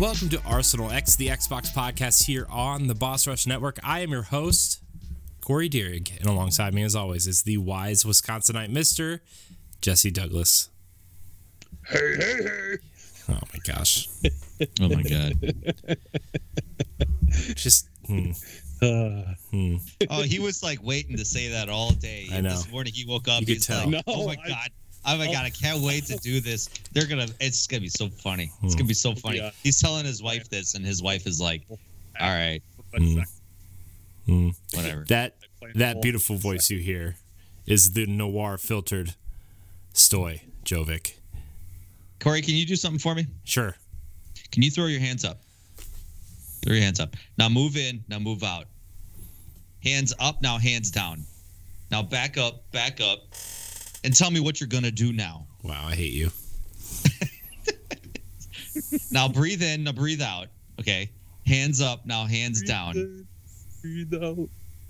Welcome to Arsenal X, the Xbox podcast here on the Boss Rush Network. I am your host, Corey Deerig, and alongside me, as always, is the wise Wisconsinite, Mr. Jesse Douglas. Hey, hey, hey. Oh, my gosh. Oh, my God. Just... Oh, he was like waiting to say that all day. I know. This morning he woke up. He's like, no, oh my god, I can't wait to do this. It's gonna be so funny. It's gonna be so funny. Yeah. He's telling his wife this, and his wife is like, "All right, whatever." That beautiful voice you hear is the noir filtered Stoy Jovic. Corey, can you do something for me? Sure. Can you throw your hands up? Throw your hands up. Now move in. Now move out. Hands up. Now hands down. Now back up. Back up. And tell me what you're going to do now. Wow, I hate you. Now breathe in. Now breathe out. Okay. Hands up. Now hands down. In, breathe out.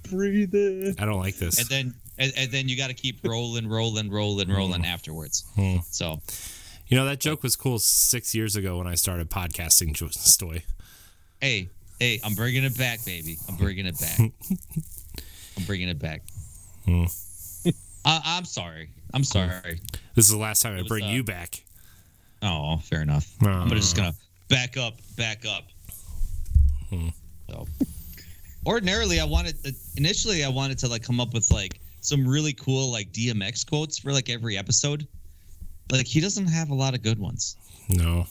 Breathe in. I don't like this. And then you got to keep rolling afterwards. So. You know, that joke was cool 6 years ago when I started podcasting, Stoy. Hey, I'm bringing it back, baby. I'm bringing it back. I'm sorry. This is the last time I bring you back. Oh, fair enough. I'm just going to back up. So. Ordinarily, I wanted to like come up with like some really cool like DMX quotes for like every episode. But like he doesn't have a lot of good ones. No.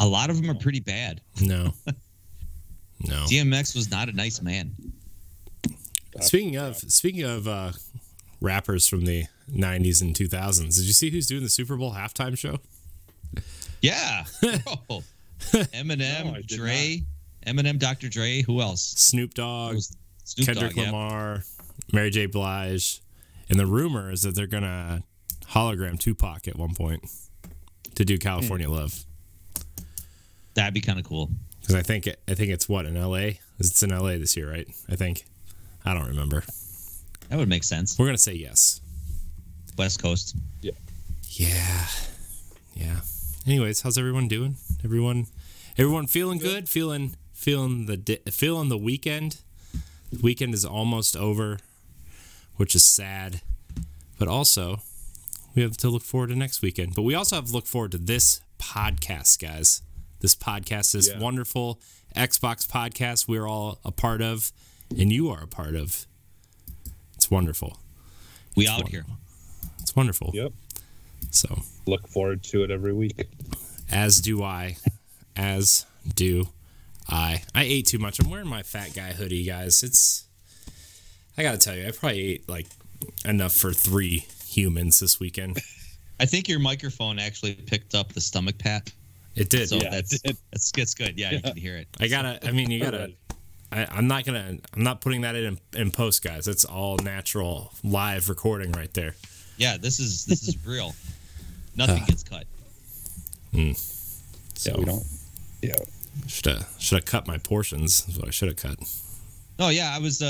A lot of them are pretty bad. No. No. DMX was not a nice man. Speaking of rappers from the 90s and 2000s, did you see who's doing the Super Bowl halftime show? Yeah. Bro. Eminem, Dr. Dre, who else? Snoop Dogg, Kendrick Lamar, Mary J. Blige. And the rumor is that they're going to hologram Tupac at one point to do California Love. That'd be kind of cool. Because I think it's what, in L.A.? It's in L.A. this year, right? I think. I don't remember. That would make sense. We're going to say yes. West Coast. Yeah. Anyways, how's everyone doing? Everyone feeling good? Feeling the weekend? The weekend is almost over, which is sad. But also, we have to look forward to next weekend. But we also have to look forward to this podcast, guys. This podcast, wonderful Xbox podcast we're all a part of, and you are a part of. It's wonderful. It's out here. It's wonderful. Yep. So look forward to it every week. As do I. I ate too much. I'm wearing my fat guy hoodie, guys. I gotta tell you, I probably ate like enough for three humans this weekend. I think your microphone actually picked up the stomach, Pat. It did. So that's good. Yeah, you can hear it. I'm not putting that in post, guys. It's all natural live recording right there. Yeah, this is real. Nothing gets cut. So yeah, we don't. Yeah. Should have cut my portions. Is what I should have cut. Oh yeah, I was.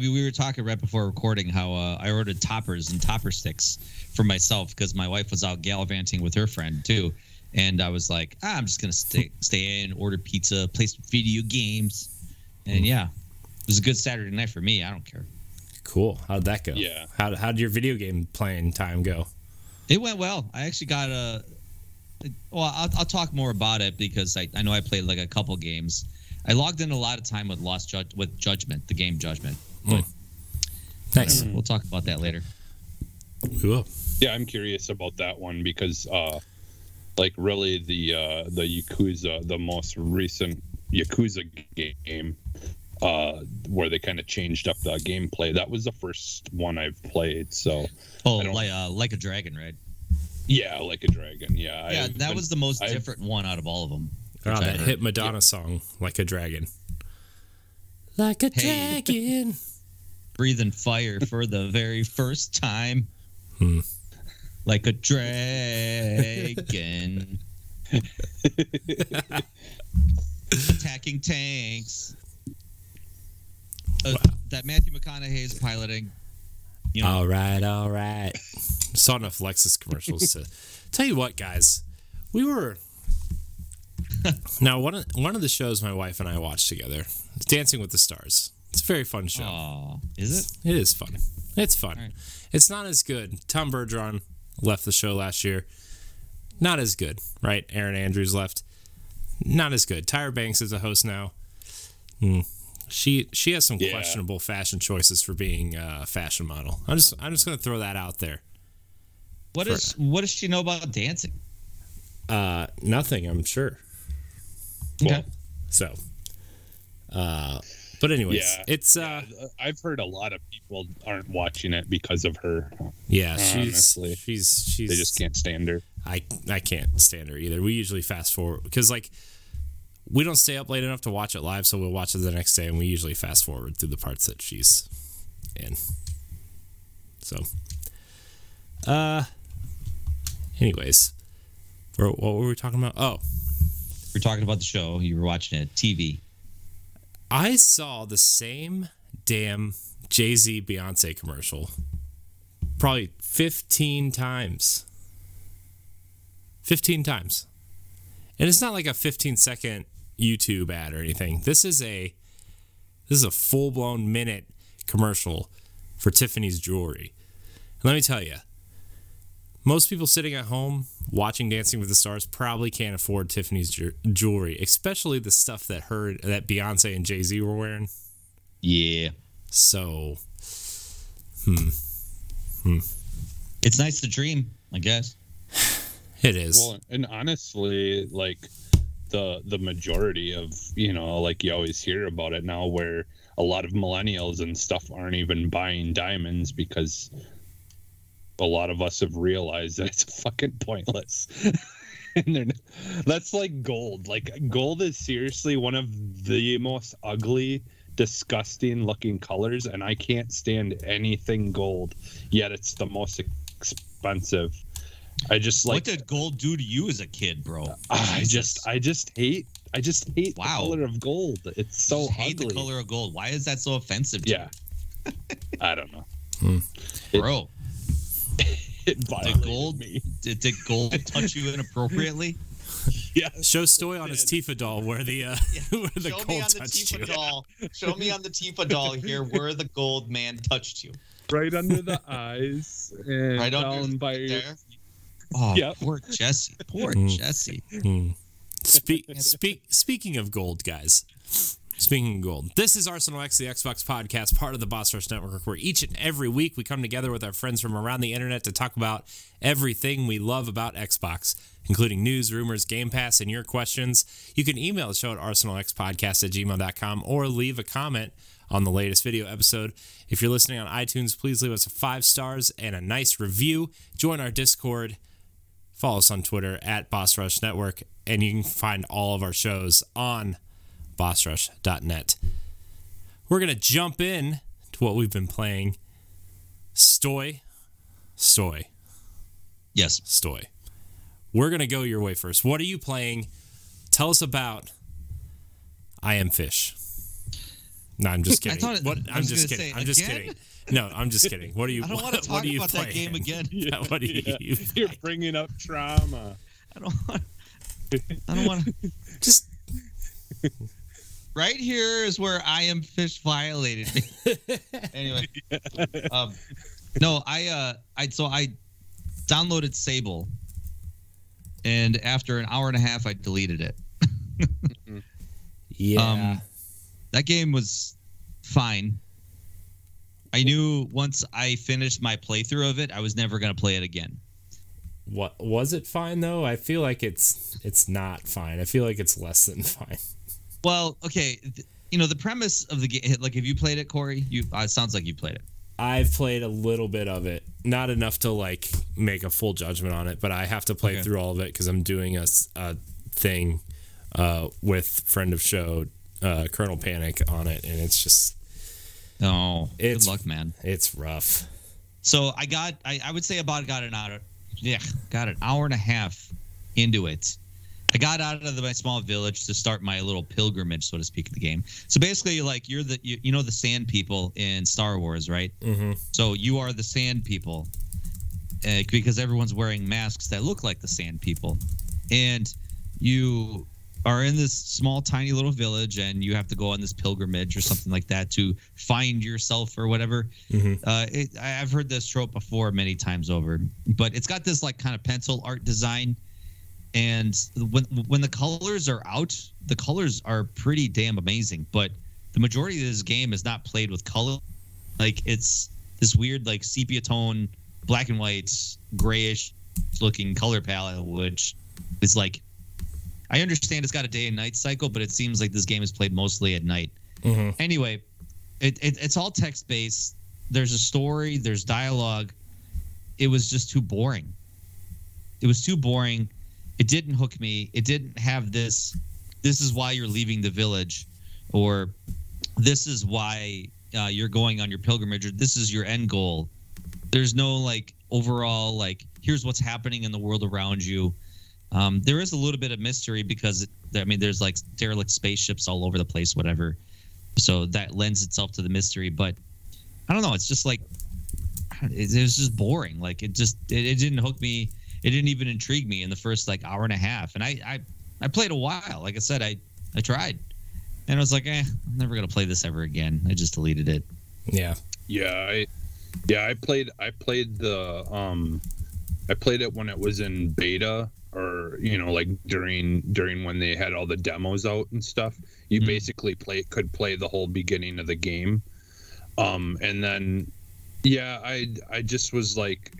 We were talking right before recording how I ordered toppers and topper sticks for myself because my wife was out gallivanting with her friend too. And I was like, I'm just going to stay in, order pizza, play some video games. And yeah, it was a good Saturday night for me. I don't care. Cool. How'd that go? Yeah. How'd your video game playing time go? It went well. I actually got I'll talk more about it because I know I played like a couple games. I logged in a lot of time with Judgment, the game Judgment. But nice. We'll talk about that later. We will. Yeah, I'm curious about that one because... like really the Yakuza, the most recent Yakuza game, where they kind of changed up the gameplay. That was the first one I've played. So like a Dragon, right? Yeah, Like a Dragon. Yeah. Yeah, was the most different one out of all of them. Oh, that hit Madonna song, Like a Dragon. Like a dragon, breathing fire for the very first time. Like a dragon. Attacking tanks. Wow. That Matthew McConaughey is piloting. You know. All right. Saw enough Lexus commercials to tell you what, guys. We were Now, one of the shows my wife and I watched together is Dancing with the Stars. It's a very fun show. Oh, is it? It is fun. It's fun. Right. It's not as good. Tom Bergeron left the show last year. Not as good, right? Aaron Andrews left. Not as good. Tyra Banks is a host now. She has some questionable fashion choices for being a fashion model. I'm just going to throw that out there. What does she know about dancing? Nothing, I'm sure. Okay. Well, so, but anyways, it's I've heard a lot of people aren't watching it because of her. Yeah, she's they just can't stand her. I can't stand her either. We usually fast forward because like we don't stay up late enough to watch it live, so we'll watch it the next day, and we usually fast forward through the parts that she's in. So, anyways, what were we talking about? Oh, we're talking about the show. You were watching it, TV. I saw the same damn Jay-Z Beyoncé commercial probably 15 times. 15 times. And it's not like a 15-second YouTube ad or anything. This is a full-blown minute commercial for Tiffany's jewelry. And let me tell you, most people sitting at home watching Dancing with the Stars probably can't afford Tiffany's jewelry, especially the stuff that Beyonce and Jay-Z were wearing. Yeah. So, It's nice to dream, I guess. It is. Well, and honestly, like the majority of, like you always hear about it now where a lot of millennials and stuff aren't even buying diamonds because a lot of us have realized that it's fucking pointless. That's like gold. Like gold is seriously one of the most ugly, disgusting looking colors, and I can't stand anything gold. Yet it's the most expensive. I just like. What did gold do to you as a kid, bro? I just hate the color of gold. It's so ugly. I hate the color of gold. Why is that so offensive to you? I don't know, bro. Did gold touch you inappropriately? Yeah. Show Stoy on his Tifa doll where the gold touched you. Show me on the Tifa doll here where the gold man touched you. Right under the eyes and right down by your. Oh, yep. Poor Jesse. Poor Jesse. Speaking of gold, guys. Speaking of gold, this is Arsenal X, the Xbox podcast, part of the Boss Rush Network, where each and every week we come together with our friends from around the internet to talk about everything we love about Xbox, including news, rumors, Game Pass, and your questions. You can email the show at arsenalxpodcast@gmail.com or leave a comment on the latest video episode. If you're listening on iTunes, please leave us 5 stars and a nice review. Join our Discord. Follow us on Twitter at Boss Rush Network, and you can find all of our shows on bossrush.net. We're going to jump in to what we've been playing. Stoy. Yes. Stoy. We're going to go your way first. What are you playing? Tell us about I Am Fish. No, I'm just kidding. I'm just kidding. No, I'm just kidding. What are you? I don't want to talk about that game again. Yeah, what are you? You're bringing up trauma. I don't want. Just. Right here is where I Am Fish violated me. Anyway, I downloaded Sable, and after an hour and a half, I deleted it. That game was fine. I knew once I finished my playthrough of it, I was never gonna play it again. What was it fine though? I feel like it's not fine. I feel like it's less than fine. Well, okay, the premise of the game, like, have you played it, Corey? It sounds like you played it. I've played a little bit of it. Not enough to, like, make a full judgment on it, but I have to play through all of it because I'm doing a thing with friend of show, Colonel Panic, on it, and it's just... Oh, good luck, man. It's rough. So I got an hour and a half into it. I got out of my small village to start my little pilgrimage, so to speak, of the game. So basically, like, you're the the sand people in Star Wars, right? Mm-hmm. So you are the sand people because everyone's wearing masks that look like the sand people, and you are in this small, tiny little village, and you have to go on this pilgrimage or something like that to find yourself or whatever. Mm-hmm. I've heard this trope before many times over, but it's got this like kind of pencil art design. And when the colors are out, the colors are pretty damn amazing. But the majority of this game is not played with color. Like, it's this weird like sepia tone, black and white, grayish looking color palette, which is like, I understand it's got a day and night cycle, but it seems like this game is played mostly at night. Mm-hmm. Anyway, it's all text based. There's a story, there's dialogue. It was just too boring. It didn't hook me. It didn't have this is why you're leaving the village, or this is why you're going on your pilgrimage, or this is your end goal. There's no like overall like here's what's happening in the world around you. There is a little bit of mystery because there's like derelict spaceships all over the place, whatever. So that lends itself to the mystery, but I don't know. It's just like it was just boring. Like it didn't hook me. It didn't even intrigue me in the first like hour and a half. And I played a while. Like I said, I tried, and I was like, I'm never gonna play this ever again. I just deleted it. I played it when it was in beta, or like during when they had all the demos out and stuff. You mm-hmm. basically could play the whole beginning of the game, and then I just was like,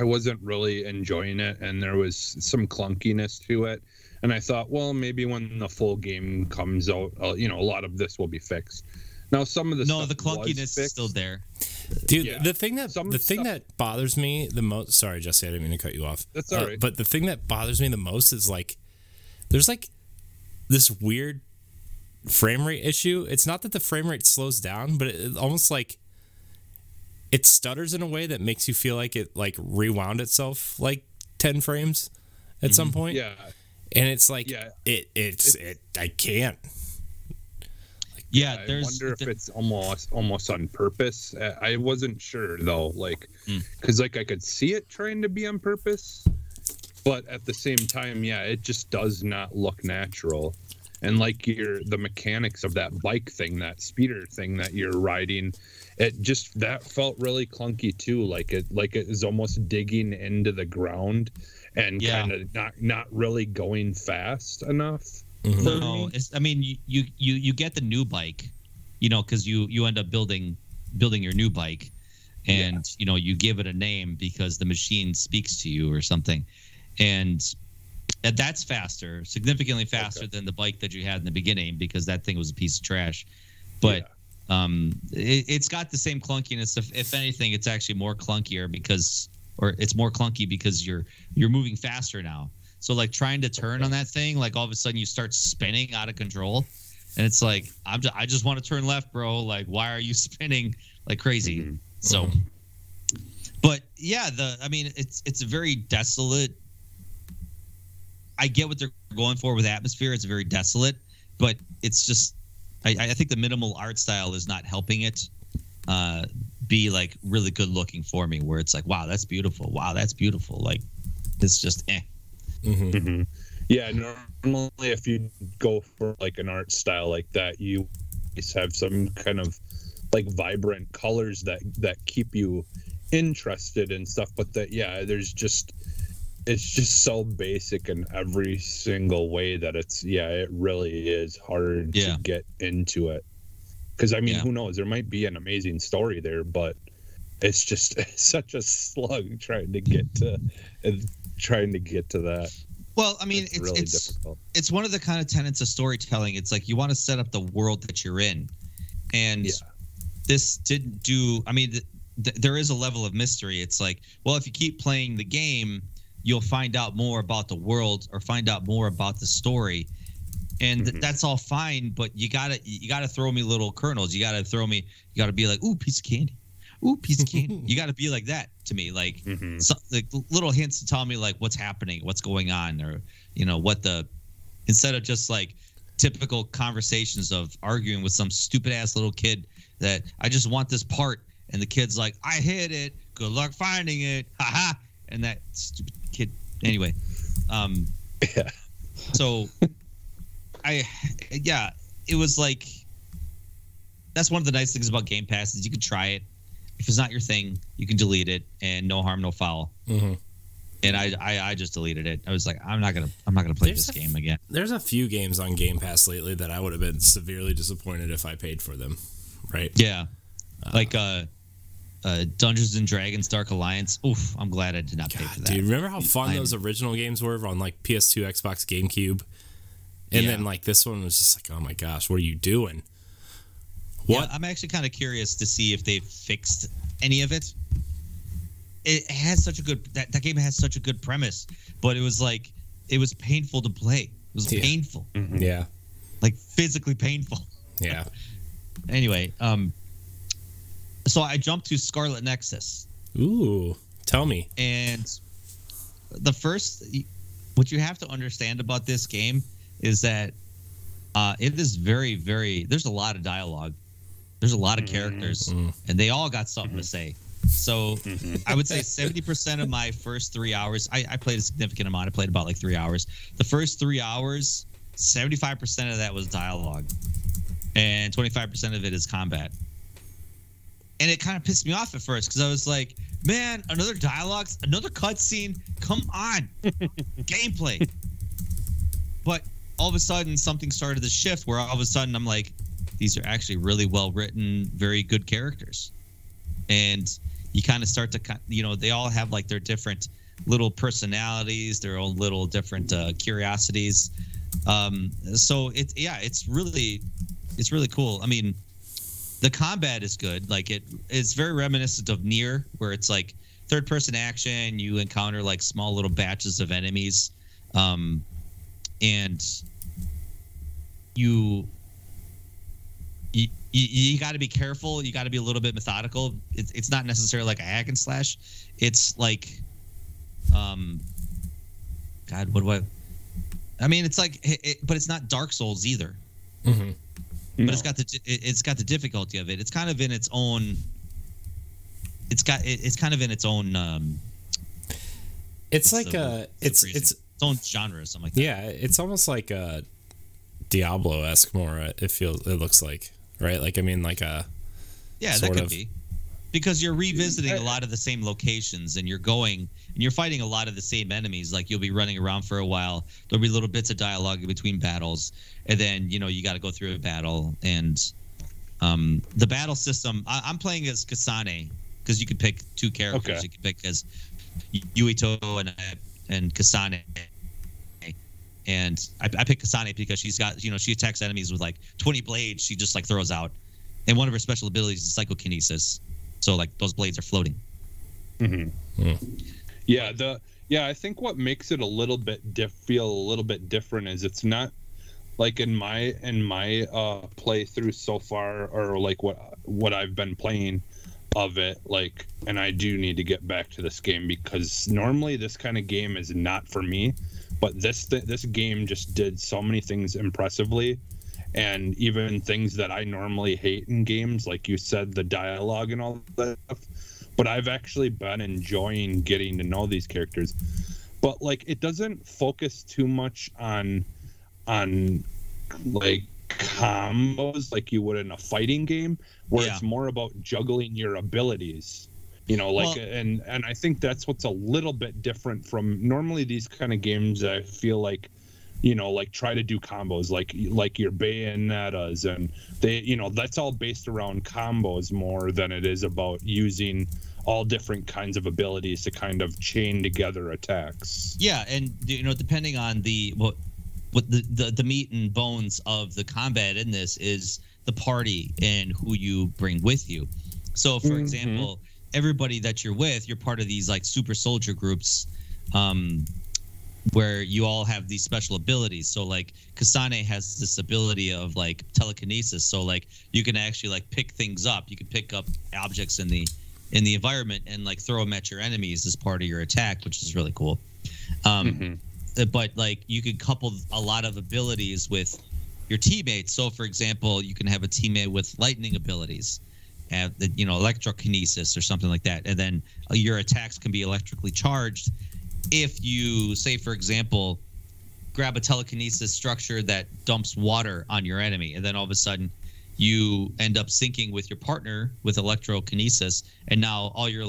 I wasn't really enjoying it, and there was some clunkiness to it. And I thought, well, maybe when the full game comes out, a lot of this will be fixed. Now, some of the the clunkiness is still there, dude. Yeah. The thing that bothers me the most. Sorry, Jesse, I didn't mean to cut you off. That's all right. But the thing that bothers me the most is like, there's like this weird frame rate issue. It's not that the frame rate slows down, but it almost like, it stutters in a way that makes you feel like it like rewound itself like 10 frames at mm-hmm. some point. Yeah. And it's like I can't. Like, I wonder if it's almost on purpose. I wasn't sure though, like cuz like I could see it trying to be on purpose, but at the same time, it just does not look natural. And like the mechanics of that bike thing, that speeder thing that you're riding, it just that felt really clunky too. Like it is almost digging into the ground and kind of not really going fast enough. Mm-hmm. No, you get the new bike, because you end up building your new bike, and you give it a name because the machine speaks to you or something, and that's faster, significantly faster than the bike that you had in the beginning, because that thing was a piece of trash, but. Yeah. It's got the same clunkiness. If anything, it's actually more clunkier because you're moving faster now. So like trying to turn on that thing, like all of a sudden you start spinning out of control, and it's like I just want to turn left, bro. Like why are you spinning like crazy? Mm-hmm. So, but it's a very desolate. I get what they're going for with atmosphere. It's very desolate, but it's just. I think the minimal art style is not helping it be like really good looking for me, where it's like, wow, that's beautiful. Wow, that's beautiful. Like it's just eh. Mm-hmm. Mm-hmm. Yeah, normally if you go for like an art style like that, you have some kind of like vibrant colors that keep you interested in stuff. But that, there's just it's just so basic in every single way that it's, it really is hard to get into it. Because, who knows? There might be an amazing story there, but it's just such a slug trying to get to that. Well, it's really difficult. It's one of the kind of tenets of storytelling. It's like you want to set up the world that you're in. And this didn't do, there is a level of mystery. It's like, well, if you keep playing the game, you'll find out more about the world or find out more about the story. And that's all fine, but you gotta throw me little kernels. You gotta be like, ooh, piece of candy. Ooh, piece of candy. You gotta be like that to me. Like, like little hints to tell me like what's happening, what's going on, or, instead of just like typical conversations of arguing with some stupid ass little kid that I just want this part. And the kid's like, I hid it. Good luck finding it. Ha ha. And that stupid kid. Anyway, so Yeah, it was like, that's one of the nice things about Game Pass is you can try it. If it's not your thing, you can delete it, and no harm, no foul. Mm-hmm. And I just deleted it. I was like, I'm not gonna play this game again. There's a few games on Game Pass lately that I would have been severely disappointed if I paid for them, right? Yeah, like Dungeons and Dragons Dark Alliance. Oof, I'm glad I did not pay for that. Dude, remember how fun those original games were on like PS2, Xbox, GameCube, and then like this one was just like, oh my gosh, what are you doing? What? Yeah, I'm actually kind of curious to see if they fixed any of it. It has such a good that game has such a good premise, but it was painful to play. It was painful. Mm-hmm. Yeah. Like physically painful. Yeah. Anyway, so I jumped to Scarlet Nexus. Ooh, tell me. And the first, what you have to understand about this game is that it is very, very, there's a lot of dialogue. There's a lot of characters, and they all got something to say. So I would say 70% of my first 3 hours, I played a significant amount. I played about like 3 hours. The first 3 hours, 75% of that was dialogue, and 25% of it is combat. And it kind of pissed me off at first because I was like, man, another dialogue, another cutscene. Come on. Gameplay. But all of a sudden, something started to shift where all of a sudden I'm like, these are actually really well written, very good characters. And you kind of start to, you know, they all have like their different little personalities, their own little different curiosities. So it's really cool. I mean, the combat is good. Like it's very reminiscent of Nier, where it's like third person action. You encounter like small little batches of enemies, and you got to be careful. You got to be a little bit methodical. It's not necessarily like a hack and slash. It's like, it's like, but it's not Dark Souls either. Mm-hmm. But it's got the difficulty of it. It's kind of in its own. It's like its own genre or something like that. Yeah, it's almost like a Diablo-esque more. It looks like. Right, like I mean, like a that could be, because you're revisiting a lot of the same locations, and you're fighting a lot of the same enemies. Like you'll be running around for a while. There'll be little bits of dialogue in between battles, and then you know you got to go through a battle. And the battle system, I'm playing as Kasane because you could pick two characters. Okay. You could pick as Yuito and Kasane. And I picked Kasane because she's got, you know, she attacks enemies with like 20 blades. She just like throws out, and one of her special abilities is psychokinesis. So like those blades are floating. Mm-hmm. Mm. Yeah. I think what makes it a little bit feel a little bit different is it's not like in my playthrough so far, or like what I've been playing of it. Like, and I do need to get back to this game because normally this kind of game is not for me. But this game just did so many things impressively, and even things that I normally hate in games, like you said, the dialogue and all that stuff. But I've actually been enjoying getting to know these characters. But like, it doesn't focus too much on like combos like you would in a fighting game, where it's more about juggling your abilities. You know, like, and I think that's what's a little bit different from normally these kind of games. I feel like, you know, like try to do combos, like your Bayonettas, and they, you know, that's all based around combos more than it is about using all different kinds of abilities to kind of chain together attacks. Yeah, and you know, depending on the meat and bones of the combat in this is the party and who you bring with you. So, for example. Everybody that you're with, you're part of these like super soldier groups, where you all have these special abilities. So like Kasane has this ability of like telekinesis. So like you can actually like pick things up. You can pick up objects in the environment and like throw them at your enemies as part of your attack, which is really cool. But like you could couple a lot of abilities with your teammates. So for example, you can have a teammate with lightning abilities. Have the, you know, electrokinesis or something like that, and then your attacks can be electrically charged. If you say, for example, grab a telekinesis structure that dumps water on your enemy, and then all of a sudden you end up syncing with your partner with electrokinesis, and now all your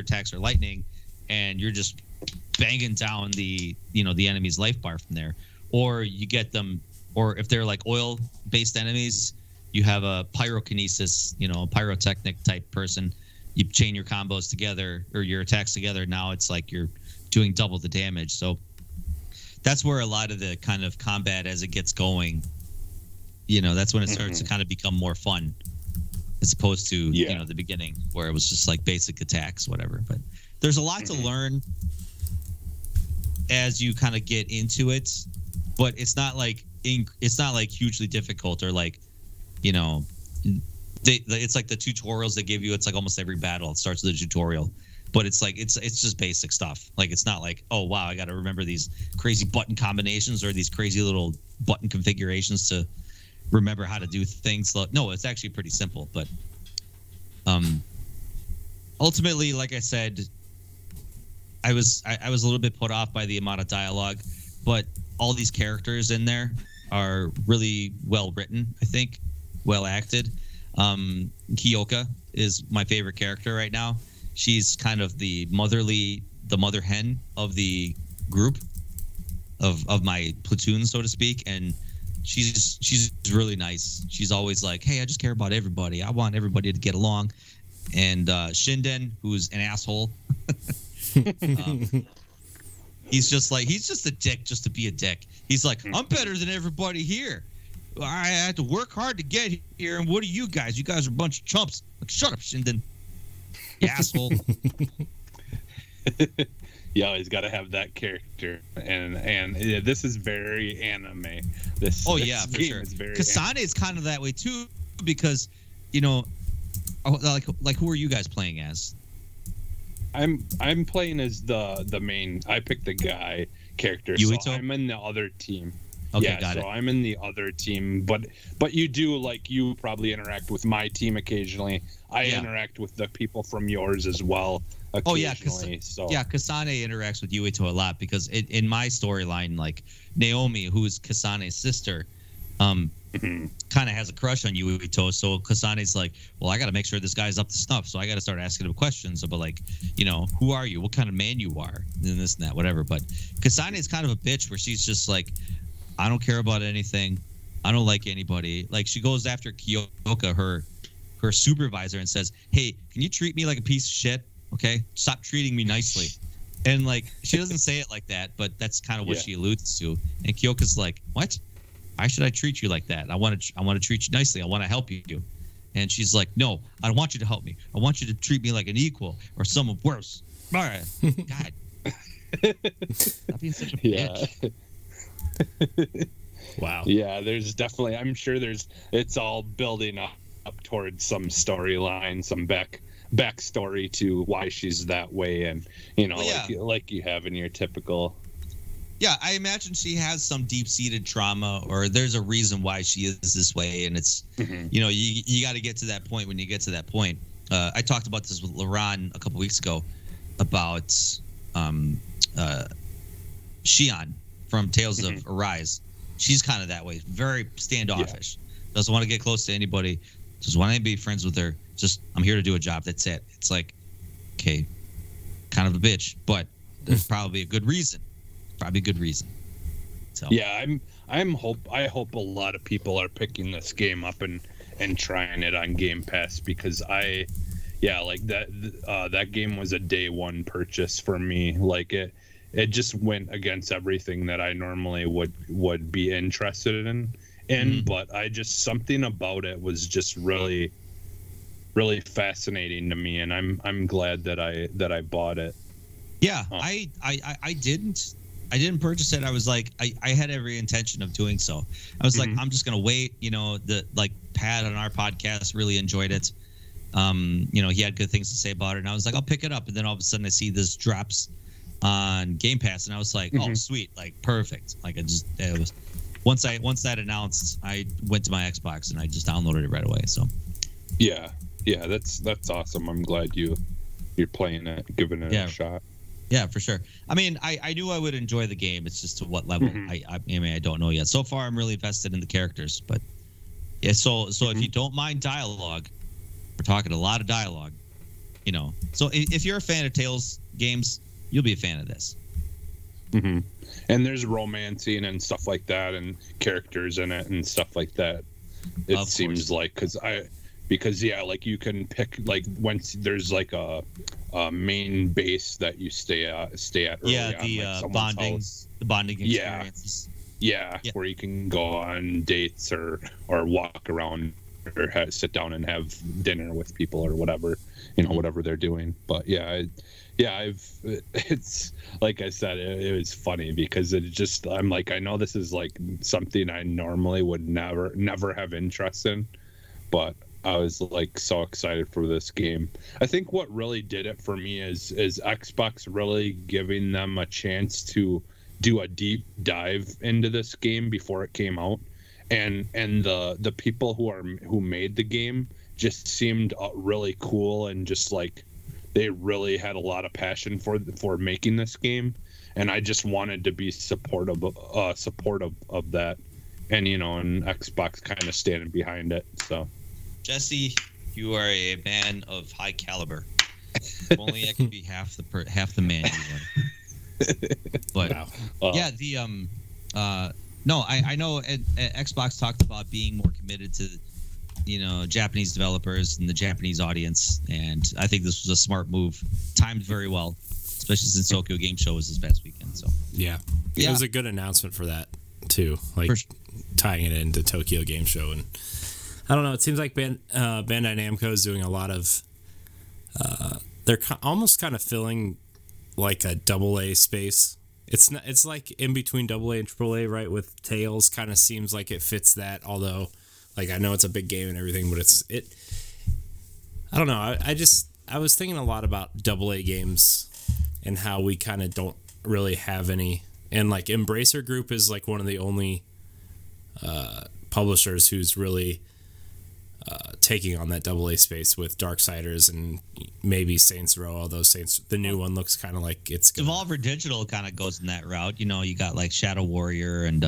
attacks are lightning, and you're just banging down the enemy's life bar from there. Or you get them, or if they're like oil-based enemies, you have a pyrokinesis, pyrotechnic type person. You chain your combos together or your attacks together. Now it's like you're doing double the damage. So that's where a lot of the kind of combat, as it gets going, that's when it starts to kind of become more fun, as opposed to the beginning where it was just like basic attacks, whatever. But there's a lot to learn as you kind of get into it, but it's not like hugely difficult or like, it's like the tutorials they give you. It's like almost every battle, it starts with a tutorial, but it's like it's just basic stuff. Like, it's not like, oh wow, I got to remember these crazy button combinations or these crazy little button configurations to remember how to do things. No, it's actually pretty simple. But ultimately, like I said, I was a little bit put off by the amount of dialogue, but all these characters in there are really well written. I think well acted. Kyoka is my favorite character right now. She's kind of the mother hen of the group of my platoon, so to speak, and she's really nice. She's always like, hey, I just care about everybody. I want everybody to get along. And Shinden, who's an asshole, he's just a dick just to be a dick. He's like, I'm better than everybody here. I had to work hard to get here, and what are you guys? You guys are a bunch of chumps. Like, shut up, Shinden, you asshole. You always got to have that character, and yeah, this is very anime. Kasane is kind of that way too, because like who are you guys playing as? I'm playing as the main. I picked the guy character, Yuito? So I'm in the other team. Okay, yeah, got it. So I'm in the other team, but you do, like, you probably interact with my team occasionally. I interact with the people from yours as well occasionally. Oh, yeah, Kasane interacts with Yuito a lot because in my storyline, like, Naomi, who is Kasane's sister, kind of has a crush on Yuito. So Kasane's like, well, I got to make sure this guy's up to snuff, so I got to start asking him questions about, like, who are you? What kind of man you are? And this and that, whatever. But Kasane's kind of a bitch where she's just like, I don't care about anything. I don't like anybody. Like, she goes after Kyoka, her supervisor, and says, hey, can you treat me like a piece of shit? Okay? Stop treating me nicely. And, like, she doesn't say it like that, but that's kind of what she alludes to. And Kyoka's like, what? Why should I treat you like that? I want to treat you nicely. I want to help you. And she's like, no, I don't want you to help me. I want you to treat me like an equal or someone worse. All right. God. Stop being such a bitch. Wow. Yeah, there's definitely, I'm sure there's, it's all building up towards some storyline, some backstory to why she's that way, and like you have in your typical. Yeah, I imagine she has some deep-seated trauma, or there's a reason why she is this way, and it's you got to get to that point when you get to that point. I talked about this with Laron a couple weeks ago about Shion from Tales of Arise. She's kind of that way, very standoffish. Yeah. Doesn't want to get close to anybody. Just want to be friends with her. Just, I'm here to do a job. That's it. It's like, okay, kind of a bitch, but there's probably a good reason. So yeah, I hope a lot of people are picking this game up and trying it on Game Pass, because that game was a day one purchase for me. Like, it just went against everything that I normally would be interested in, but something about it was just really, really fascinating to me, and I'm glad that I bought it. Yeah, I didn't purchase it. I was like, I had every intention of doing so. I was like, I'm just gonna wait. Pat on our podcast really enjoyed it. He had good things to say about it, and I was like, I'll pick it up. And then all of a sudden, I see this drops on Game Pass, and I was like, oh sweet, like perfect. Like, once that announced, I went to my Xbox and I just downloaded it right away. So yeah, that's awesome. I'm glad you're playing it, giving it a shot. Yeah, for sure. I mean, I knew I would enjoy the game. It's just to what level. Mm-hmm. I mean, I don't know yet. So far, I'm really invested in the characters. But yeah, so mm-hmm. if you don't mind dialogue, we're talking a lot of dialogue, you know. So if you're a fan of Tales games, you'll be a fan of this. Mm-hmm. And there's romancing and stuff like that, and characters in it and stuff like that. It seems like because yeah, like you can pick like once there's like a main base that you stay at. Yeah, the bonding experiences. Yeah, where you can go on dates or walk around or sit down and have dinner with people or whatever, you know, whatever they're doing. But yeah. It's like I said, it was funny because it just, I'm like, I know this is like something I normally would never have interest in, but I was like so excited for this game. I think what really did it for me is Xbox really giving them a chance to do a deep dive into this game before it came out, and the people who made the game just seemed really cool and just like. They really had a lot of passion for making this game, and I just wanted to be supportive of that, and you know, and Xbox kind of standing behind it. So, Jesse, you are a man of high caliber. If only I could be half the man you were. But wow. I know Xbox talked about being more committed to. You know, Japanese developers and the Japanese audience, and I think this was a smart move, timed very well, especially since Tokyo Game Show was this past weekend. So yeah, it was a good announcement for that too, like tying it into Tokyo Game Show. And I don't know, it seems like Bandai Namco is doing a lot of, they're almost kind of filling like a AA space. It's not, it's like in between AA and AAA, right? With Tales, kind of seems like it fits that, although. Like, I know it's a big game and everything, but it's. I don't know. I was thinking a lot about AA games and how we kind of don't really have any. And, like, Embracer Group is, like, one of the only publishers who's really taking on that AA space with Darksiders and maybe Saints Row, although the new one looks kind of like it's... Devolver Digital kind of goes in that route. You know, you got, like, Shadow Warrior and...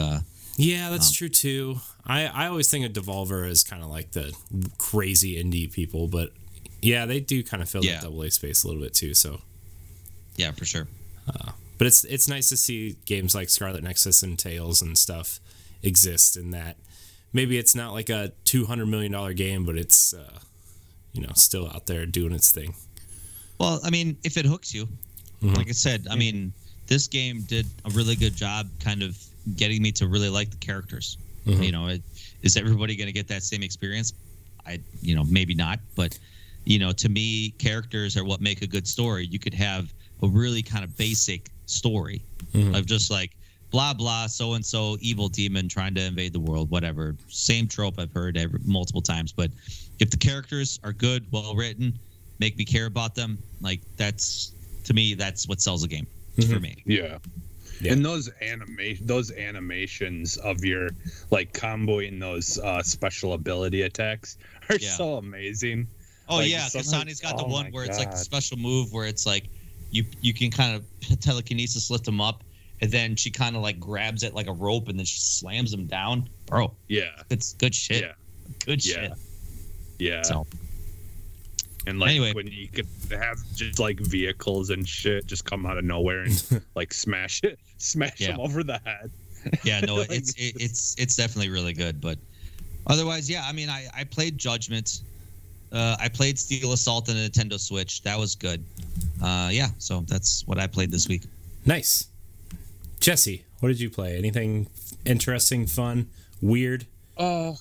Yeah, that's true, too. I always think of Devolver as kind of like the crazy indie people, but yeah, they do kind of fill that AA space a little bit, too. So, yeah, for sure. But it's nice to see games like Scarlet Nexus and Tales and stuff exist in that. Maybe it's not like a $200 million game, but it's, you know, still out there doing its thing. Well, I mean, if it hooks you, mm-hmm. like I said, I mean, this game did a really good job kind of getting me to really like the characters. Mm-hmm. You know, is everybody going to get that same experience? Maybe not, but you know, to me, characters are what make a good story. You could have a really kind of basic story mm-hmm. of just like blah blah, so and so evil demon trying to invade the world, whatever. Same trope I've heard multiple times, but if the characters are good, well written, make me care about them, like that's what sells a game mm-hmm. for me. Yeah. Yeah. And those animations of your like comboing those special ability attacks are so amazing. Oh like, yeah, Kasane's got the one where it's like the special move where it's like you can kind of telekinesis lift them up, and then she kind of like grabs it like a rope and then she slams them down. Bro, yeah, it's good shit. Yeah. Good shit. Yeah. So. And, like, anyway. When you could have just, like, vehicles and shit just come out of nowhere and, like, smash them over the head. Yeah, no, like, it's definitely really good. But otherwise, yeah, I mean, I played Judgment. I played Steel Assault on the Nintendo Switch. That was good. So that's what I played this week. Nice. Jesse, what did you play? Anything interesting, fun, weird? I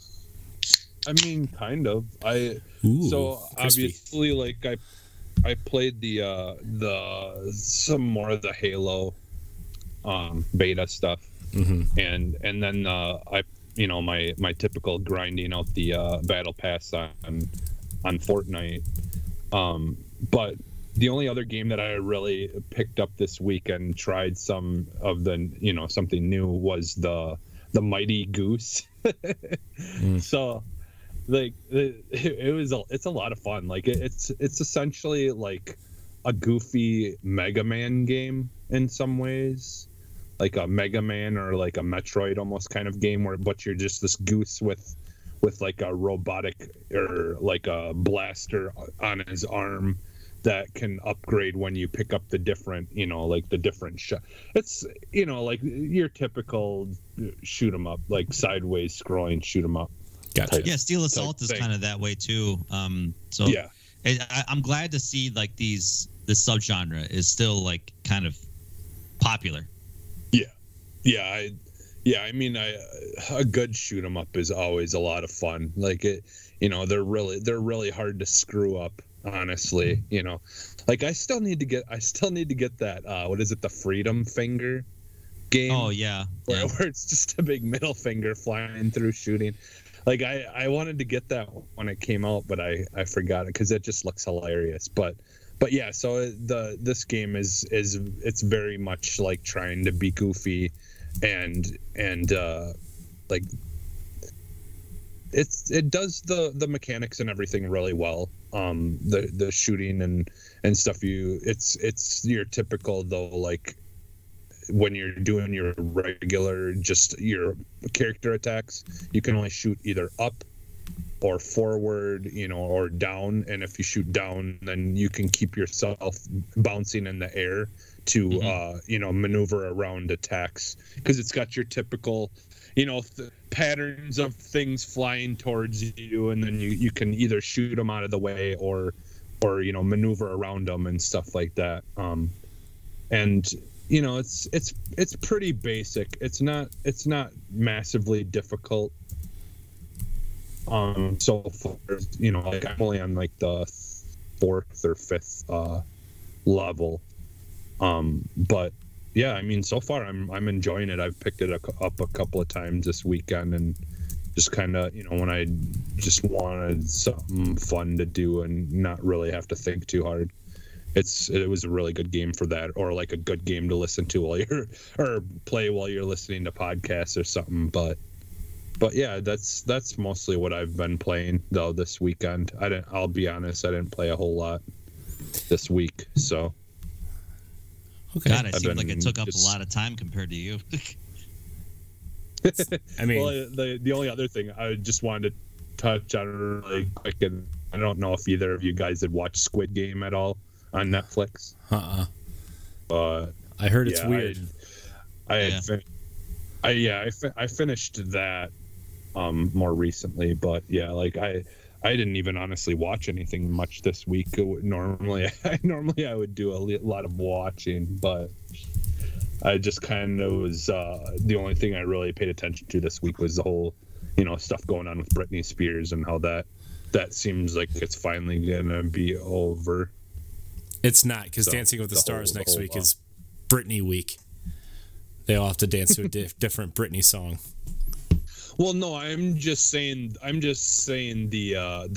mean, kind of. Obviously, like I played the some more of the Halo beta stuff, mm-hmm. and then I you know my typical grinding out the battle pass on Fortnite. But the only other game that I really picked up this week and tried some of the you know something new was the Mighty Goose. So. Like it's a lot of fun. Like it's essentially like a goofy Mega Man game in some ways, like a Mega Man or like a Metroid almost kind of game where, but you're just this goose with like a robotic or like a blaster on his arm that can upgrade when you pick up the different, you know, like the different shot. It's, you know, like your typical shoot 'em up, like sideways scrolling shoot 'em up. Gotcha. Yeah, Steel Assault is kind of that way too. So yeah, I'm glad to see like this subgenre is still like kind of popular. Yeah, yeah, I mean, a good shoot 'em up is always a lot of fun. Like it, you know, they're really hard to screw up. Honestly, you know, like I still need to get that. What is it? The Freedom Finger game. Oh yeah. Where it's just a big middle finger flying through shooting. Like I wanted to get that when it came out, but I forgot it because it just looks hilarious. But yeah, so this game is it's very much like trying to be goofy, and like it does the mechanics and everything really well. The shooting and stuff. It's your typical though, like when you're doing your regular just your character attacks, you can only shoot either up or forward, you know, or down. And if you shoot down, then you can keep yourself bouncing in the air to you know, maneuver around attacks, because it's got your typical, you know, patterns of things flying towards you, and then you can either shoot them out of the way or you know, maneuver around them and stuff like that. And you know, it's pretty basic. It's not massively difficult. So far, you know, like I'm only on like the fourth or fifth level. But yeah, I mean, so far I'm enjoying it. I've picked it up a couple of times this weekend, and just kind of, you know, when I just wanted something fun to do and not really have to think too hard. It was a really good game for that, or like a good game to listen to while you're or play while you're listening to podcasts or something. But yeah, that's mostly what I've been playing though this weekend. I'll be honest, I didn't play a whole lot this week, so. Okay. God, it seemed like it took up a lot of time compared to you. I mean, well, the only other thing I just wanted to touch on really quick, and I don't know if either of you guys had watched Squid Game at all on Netflix. But I heard it's weird. I finished that more recently, but yeah, like I didn't even honestly watch anything much this week. Normally I would do a lot of watching, but I just kind of was the only thing I really paid attention to this week was the whole, you know, stuff going on with Britney Spears and how that seems like it's finally gonna be over. It's not, because Dancing with the Stars next week is Britney week. They all have to dance to a different Britney song. Well, no, I'm just saying the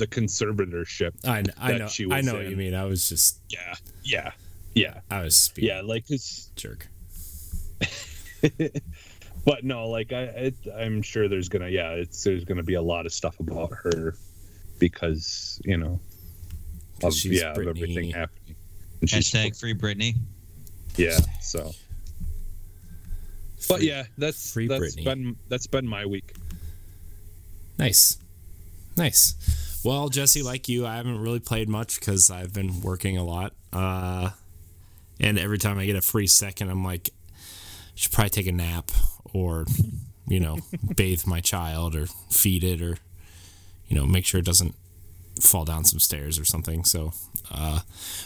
conservatorship. I know what you mean. I was just yeah. I was being like this jerk. But no, like I'm sure there's gonna there's gonna be a lot of stuff about her because, you know, of everything happening. And # free Britney. Yeah. So. But yeah, that's been my week. Nice. Well, Jesse, like you, I haven't really played much because I've been working a lot. And every time I get a free second, I'm like, I should probably take a nap or, you know, bathe my child or feed it or, you know, make sure it doesn't fall down some stairs or something. So,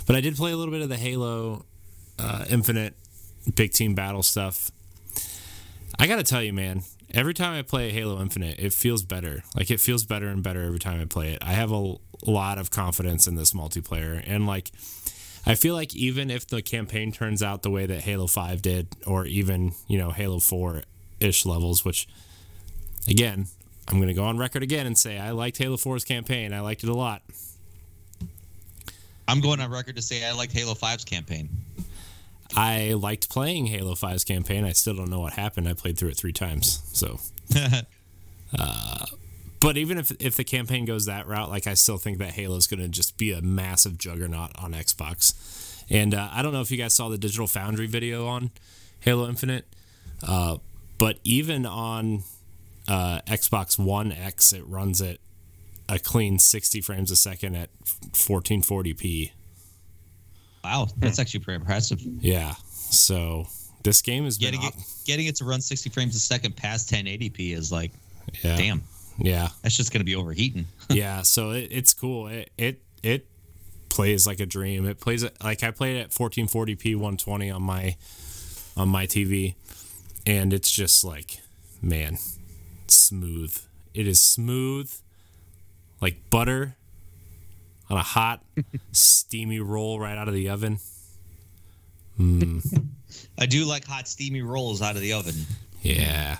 but I did play a little bit of the Halo Infinite big team battle stuff. I gotta tell you, man, every time I play Halo Infinite, it feels better. Like, it feels better and better every time I play it. I have a lot of confidence in this multiplayer. And, like, I feel like even if the campaign turns out the way that Halo 5 did, or even, you know, Halo 4-ish levels, which, again, I'm going to go on record again and say I liked Halo 4's campaign. I liked it a lot. I'm going on record to say I liked Halo 5's campaign. I liked playing Halo 5's campaign. I still don't know what happened. I played through it 3 times. So, but even if the campaign goes that route, like I still think that Halo's going to just be a massive juggernaut on Xbox. And I don't know if you guys saw the Digital Foundry video on Halo Infinite, but even on Xbox One X, it runs at a clean 60 frames a second at 1440p. Wow, that's actually pretty impressive. Yeah, so this game is getting it to run 60 frames a second past 1080p is like, yeah. Damn. Yeah. That's just going to be overheating. Yeah, so it's cool. It plays like a dream. It plays like I played it at 1440p 120 on my TV, and it's just like, man, smooth. It is smooth like butter on a hot steamy roll right out of the oven. I do like hot steamy rolls out of the oven. Yeah.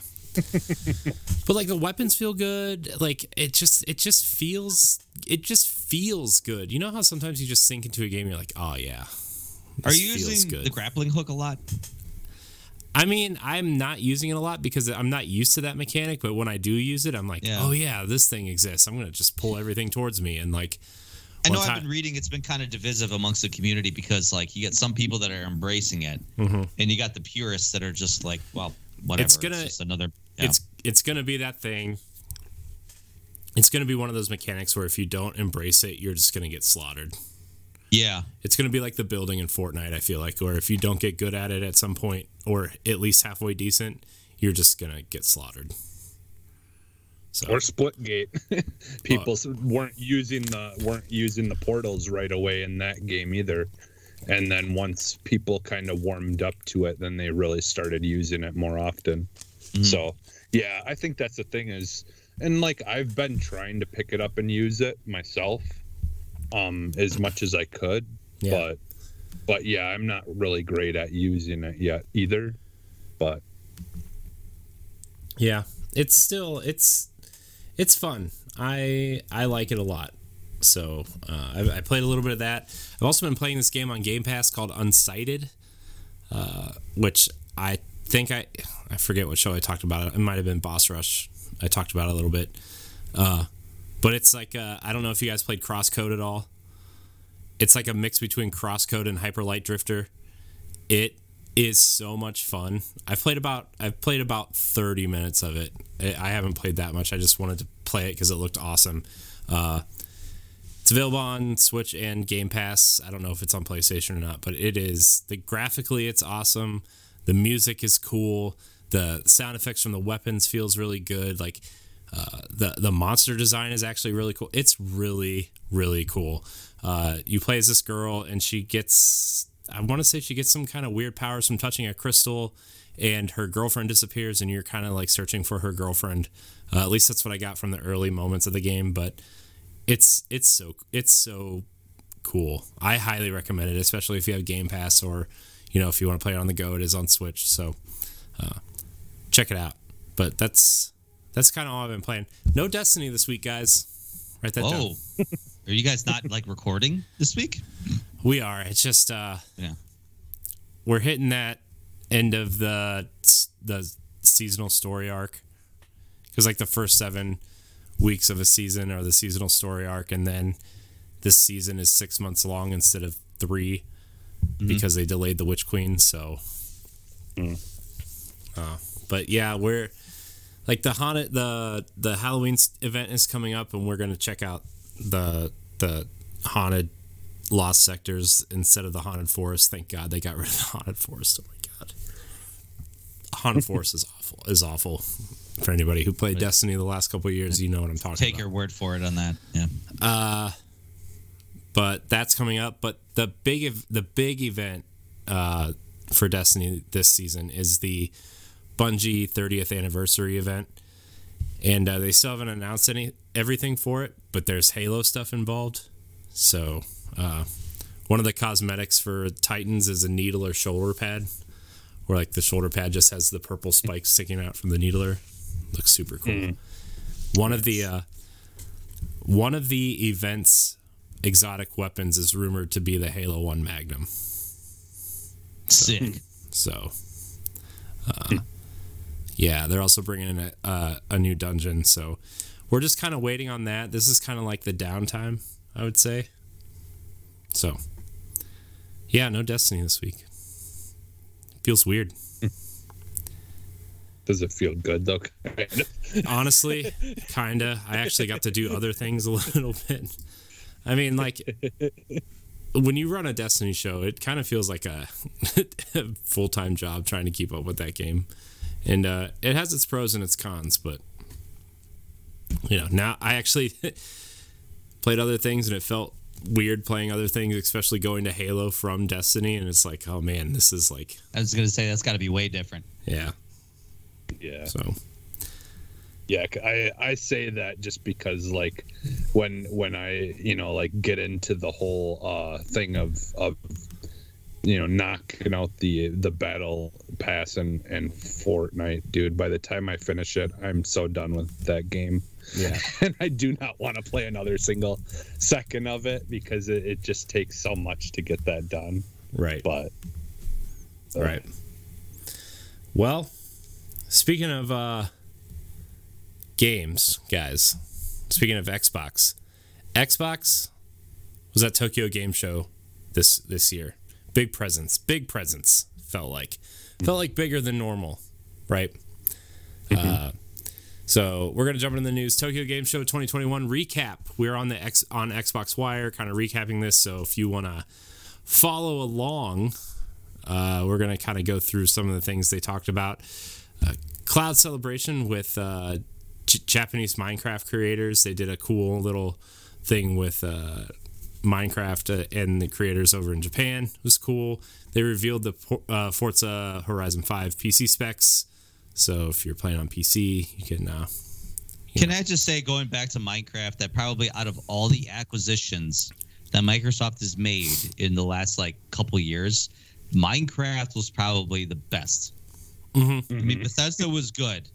But like the weapons feel good. Like it just feels good. You know how sometimes you just sink into a game and you're like, oh yeah. Are you using the grappling hook a lot? I mean, I'm not using it a lot because I'm not used to that mechanic, but when I do use it, I'm like, oh yeah, this thing exists. I'm gonna just pull everything towards me. And like I know I've been reading it's been kind of divisive amongst the community because like you get some people that are embracing it, and you got the purists that are just like, well, whatever. It's gonna be that thing. It's gonna be one of those mechanics where if you don't embrace it, you're just gonna get slaughtered. Yeah, it's gonna be like the building in Fortnite. I feel like, or if you don't get good at it at some point, or at least halfway decent, you're just gonna get slaughtered. So. Or Splitgate, people weren't using the portals right away in that game either, and then once people kind of warmed up to it, then they really started using it more often. Mm-hmm. So yeah, I think that's the thing is, and like I've been trying to pick it up and use it myself, as much as I could, but yeah, I'm not really great at using it yet either, but yeah, it's still It's fun. I like it a lot. So I played a little bit of that. I've also been playing this game on Game Pass called Unsighted, which I think I forget what show I talked about it. It might have been Boss Rush. I talked about it a little bit. But it's like I don't know if you guys played Crosscode at all. It's like a mix between Crosscode and Hyper Light Drifter. It is so much fun. I've played about 30 minutes of it. I haven't played that much. I just wanted to play it because it looked awesome. It's available on Switch and Game Pass. I don't know if it's on PlayStation or not, but it is. Graphically, it's awesome. The music is cool. The sound effects from the weapons feels really good. Like the monster design is actually really cool. It's really, really cool. You play as this girl, and she gets some kind of weird powers from touching a crystal, and her girlfriend disappears, and you're kind of like searching for her girlfriend. At least that's what I got from the early moments of the game. But it's so cool. I highly recommend it, especially if you have Game Pass or if you want to play it on the go. It is on Switch, so check it out. But that's kind of all I've been playing. No Destiny this week, guys. Write that down. Are you guys not like recording this week? We are. It's just we're hitting that end of the seasonal story arc, because like the first 7 weeks of a season are the seasonal story arc, and then this season is 6 months long instead of 3 because they delayed the Witch Queen. So, but yeah, we're like the haunted the Halloween event is coming up, and we're gonna check out the haunted lost sectors instead of the haunted forest. Thank God they got rid of the haunted forest. Oh my God, haunted forest is awful for anybody who played Destiny the last couple of years. You know what I'm talking about. Take your word for it on that. Yeah. But that's coming up. But the big event for Destiny this season is the Bungie 30th anniversary event, and they still haven't announced everything for it. But there's Halo stuff involved, so. One of the cosmetics for Titans is a needle or shoulder pad, where like the shoulder pad just has the purple spikes sticking out from the needler. Looks super cool. One of the event's exotic weapons is rumored to be the Halo 1 Magnum. Sick. So yeah, they're also bringing in a new dungeon, so we're just kind of waiting on that. This is kind of like the downtime, I would say. So, Yeah, no Destiny this week. Feels weird. Does it feel good though? Honestly, kinda. I actually got to do other things a little bit. I mean, like, when you run a Destiny show, it kind of feels like a full-time job trying to keep up with that game. And it has its pros and its cons, but, you know, now I actually played other things, and it felt weird playing other things, especially going to Halo from Destiny, and it's like, oh man, this is like... I was going to say, that's got to be way different. Yeah. Yeah. So... Yeah, I say that just because, like, when I, you know, like, get into the whole thing of you know, knocking out the battle pass and Fortnite, dude, by the time I finish it, I'm so done with that game. Yeah. And I do not want to play another single second of it because it just takes so much to get that done. Right. But. Right. Well, speaking of... games, guys. Speaking of Xbox was at Tokyo Game Show this year. Big presence. Felt like bigger than normal, right? Mm-hmm. So we're gonna jump into the news. Tokyo Game Show 2021 recap. We're on the on Xbox Wire, kind of recapping this. So if you wanna follow along, we're gonna kind of go through some of the things they talked about. Cloud celebration with. Japanese Minecraft creators. They did a cool little thing with Minecraft and the creators over in Japan. It was cool. They revealed the Forza Horizon 5 PC specs. So if you're playing on PC, you can... Can I just say, going back to Minecraft, that probably out of all the acquisitions that Microsoft has made in the last, like, couple years, Minecraft was probably the best. Mm-hmm. I mean, Bethesda was good.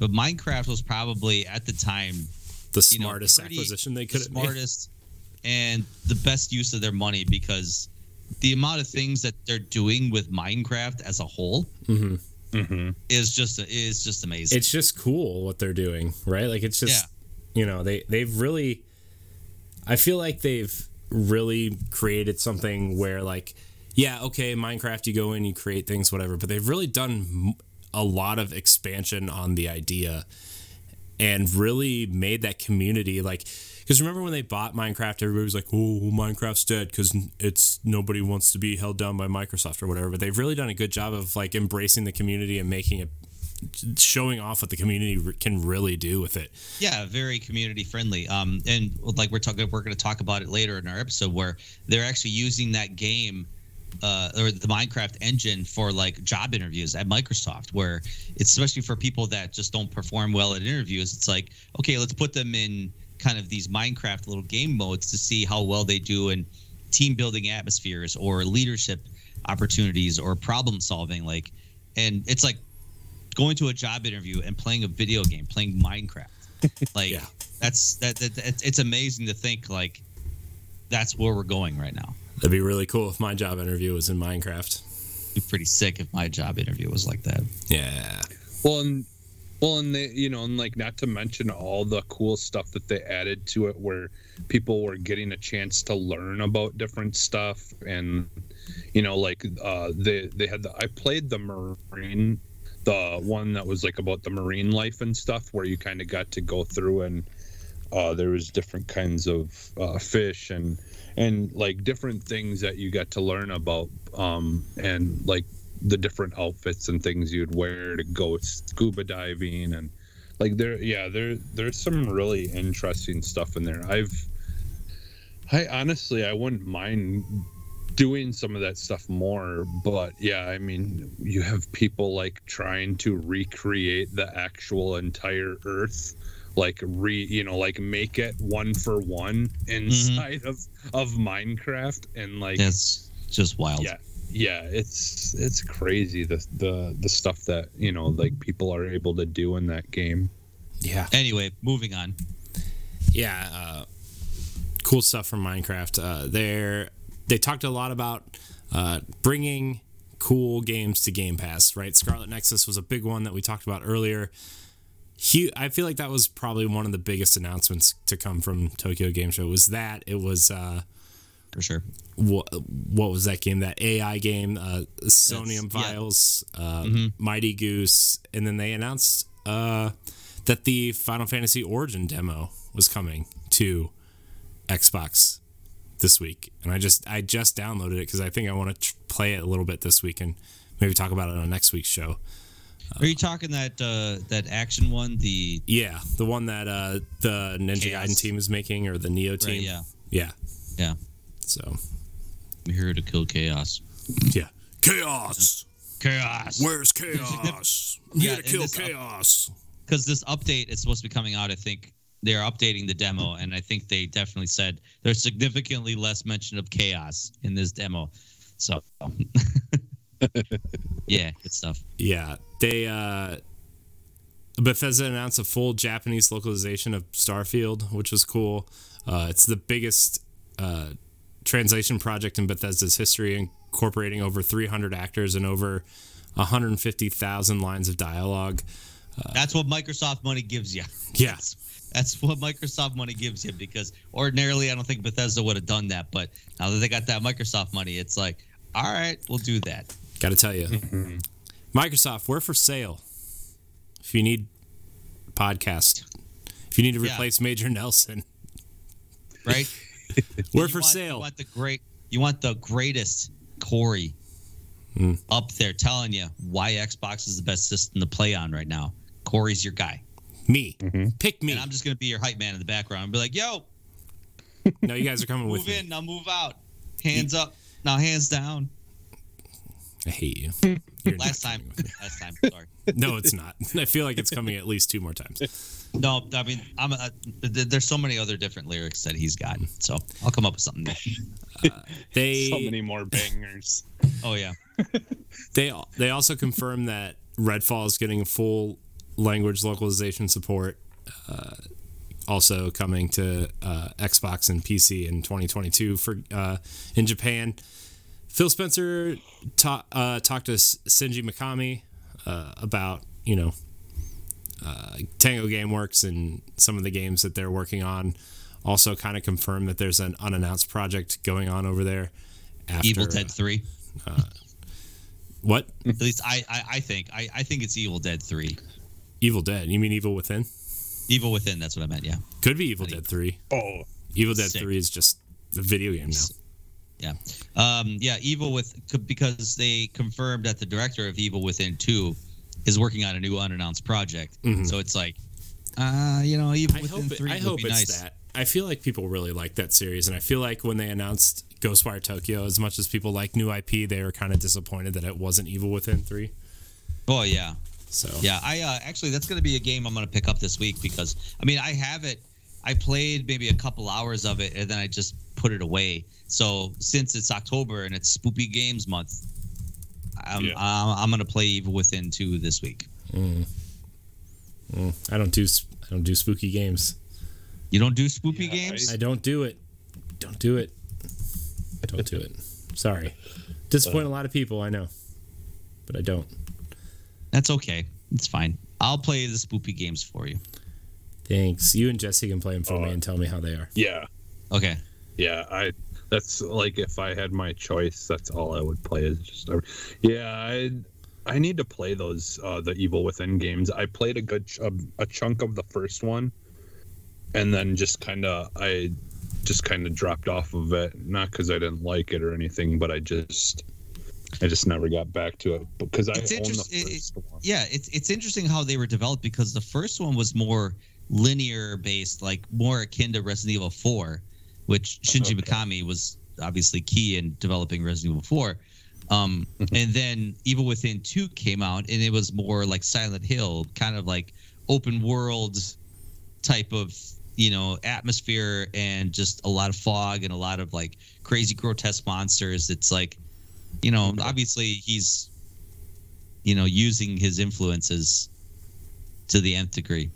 But Minecraft was probably, at the time, the smartest acquisition they could have made. Smartest and the best use of their money, because the amount of things that they're doing with Minecraft as a whole is just amazing. It's just cool what they're doing, right? Like, it's just, you know, they've really... I feel like they've really created something where, like, yeah, okay, Minecraft, you go in, you create things, whatever, but they've really done... a lot of expansion on the idea and really made that community, like, because remember when they bought Minecraft, everybody was like, oh, Minecraft's dead because it's nobody wants to be held down by Microsoft or whatever, but they've really done a good job of, like, embracing the community and making it, showing off what the community can really do with it. Yeah, very community friendly. And like we're going to talk about it later in our episode, where they're actually using that game or the Minecraft engine for, like, job interviews at Microsoft, where it's especially for people that just don't perform well at interviews. It's like, okay, let's put them in kind of these Minecraft little game modes to see how well they do in team building atmospheres or leadership opportunities or problem solving. Like, and it's like going to a job interview and playing a video game, playing Minecraft. Like, yeah. That's it's amazing to think, like, that's where we're going right now. That'd be really cool if my job interview was in Minecraft. It'd be pretty sick if my job interview was like that. Yeah. Well, and they, you know, and, like, not to mention all the cool stuff that they added to it, where people were getting a chance to learn about different stuff, and, you know, like, they had I played the Marine, the one that was, like, about the Marine life and stuff, where you kind of got to go through, and there was different kinds of fish and like different things that you got to learn about, and, like, the different outfits and things you'd wear to go scuba diving, and, like, there's some really interesting stuff in there. I honestly wouldn't mind doing some of that stuff more, but yeah, I mean, you have people, like, trying to recreate the actual entire Earth, like, make it 1-for-1 inside of Minecraft, and, like, that's just wild. Yeah, it's crazy the stuff that, you know, like, people are able to do in that game. Yeah. Anyway, moving on. Yeah, cool stuff from Minecraft. They talked a lot about bringing cool games to Game Pass, right? Scarlet Nexus was a big one that we talked about earlier. I feel like that was probably one of the biggest announcements to come from Tokyo Game Show. Was that it was for sure. What was that game? That AI game, Sonium Vials, Mighty Goose, and then they announced that the Final Fantasy Origin demo was coming to Xbox this week, and I just downloaded it because I think I want to play it a little bit this week and maybe talk about it on next week's show. Are you talking that action one? The one that the Ninja Gaiden team is making, or the Neo team? Right, yeah. So we're here to kill chaos. Yeah, chaos. Where's chaos? Yeah, to kill chaos. Because this update is supposed to be coming out. I think they're updating the demo, and I think they definitely said there's significantly less mention of chaos in this demo. So. Yeah, good stuff. Yeah, they Bethesda announced a full Japanese localization of Starfield, which was cool. It's the biggest translation project in Bethesda's history, incorporating over 300 actors and over 150,000 lines of dialogue. That's what Microsoft money gives you. Yeah. That's what Microsoft money gives you, because ordinarily I don't think Bethesda would have done that, but now that they got that Microsoft money, it's like, all right, we'll do that. Got to tell you, Microsoft, we're for sale. If you need podcast, if you need to replace Major Nelson, right? We're for sale. You want the greatest Corey up there telling you why Xbox is the best system to play on right now. Corey's your guy. Me, pick me. And I'm just gonna be your hype man in the background and be like, "Yo, no, you guys are coming with me. Move in, now move out. Hands up, now hands down." I hate you. Last time. Sorry. No, it's not. I feel like it's coming at least two more times. No, I mean, there's so many other different lyrics that he's got. So I'll come up with something. So many more bangers. Oh yeah. They also confirmed that Redfall is getting full language localization support. Also coming to Xbox and PC in 2022 for in Japan. Phil Spencer talked to Shinji Mikami about, Tango Gameworks and some of the games that they're working on. Also kind of confirmed that there's an unannounced project going on over there. After, Evil Dead 3. What? At least I think it's Evil Dead 3. Evil Dead? You mean Evil Within? Evil Within, that's what I meant, yeah. Could be Evil Dead 3. Oh. Evil Dead 3 is just a video game now. Yeah. Evil Within, because they confirmed that the director of Evil Within 2 is working on a new unannounced project. Mm-hmm. So it's like, Evil Within 3 would be nice. That. I feel like people really like that series, and I feel like when they announced Ghostwire Tokyo, as much as people like new IP, they were kind of disappointed that it wasn't Evil Within 3. Oh, yeah. So yeah, I actually, that's going to be a game I'm going to pick up this week because, I mean, I have it. I played maybe a couple hours of it, and then I just put it away. So since it's October and it's Spoopy Games Month, I'm gonna play Evil Within 2 this week. I don't do spooky games. You don't do spoopy games? I don't do it. Don't do it. Sorry, disappoint a lot of people, I know, but I don't. That's okay. It's fine. I'll play the spoopy games for you. Thanks. You and Jesse can play them for me and tell me how they are. Yeah. Okay. Yeah, that's like if I had my choice, that's all I would play is just. I need to play those the Evil Within games. I played a good a chunk of the first one, and then I just kind of dropped off of it. Not because I didn't like it or anything, but I just never got back to it because I own the first one. Yeah, it's interesting how they were developed because the first one was more linear based, like more akin to Resident Evil 4. Which Shinji Mikami was obviously key in developing Resident Evil 4. And then Evil Within 2 came out, and it was more like Silent Hill, kind of like open world type of, atmosphere and just a lot of fog and a lot of like crazy grotesque monsters. It's like, obviously he's, using his influences to the nth degree.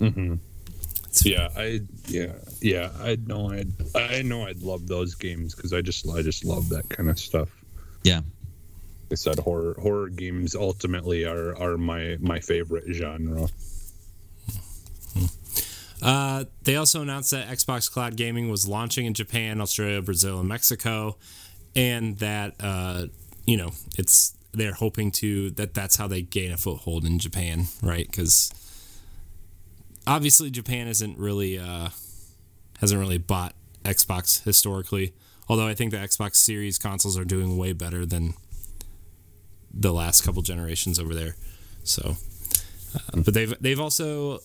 Mm-hmm. I know I'd love those games because I just love that kind of stuff. Yeah, like I said, horror games ultimately are my favorite genre. They also announced that Xbox Cloud Gaming was launching in Japan, Australia, Brazil, and Mexico, and that they're hoping to that's how they gain a foothold in Japan, right? Because obviously Japan hasn't really bought Xbox historically. Although I think the Xbox Series consoles are doing way better than the last couple generations over there. So, but they've also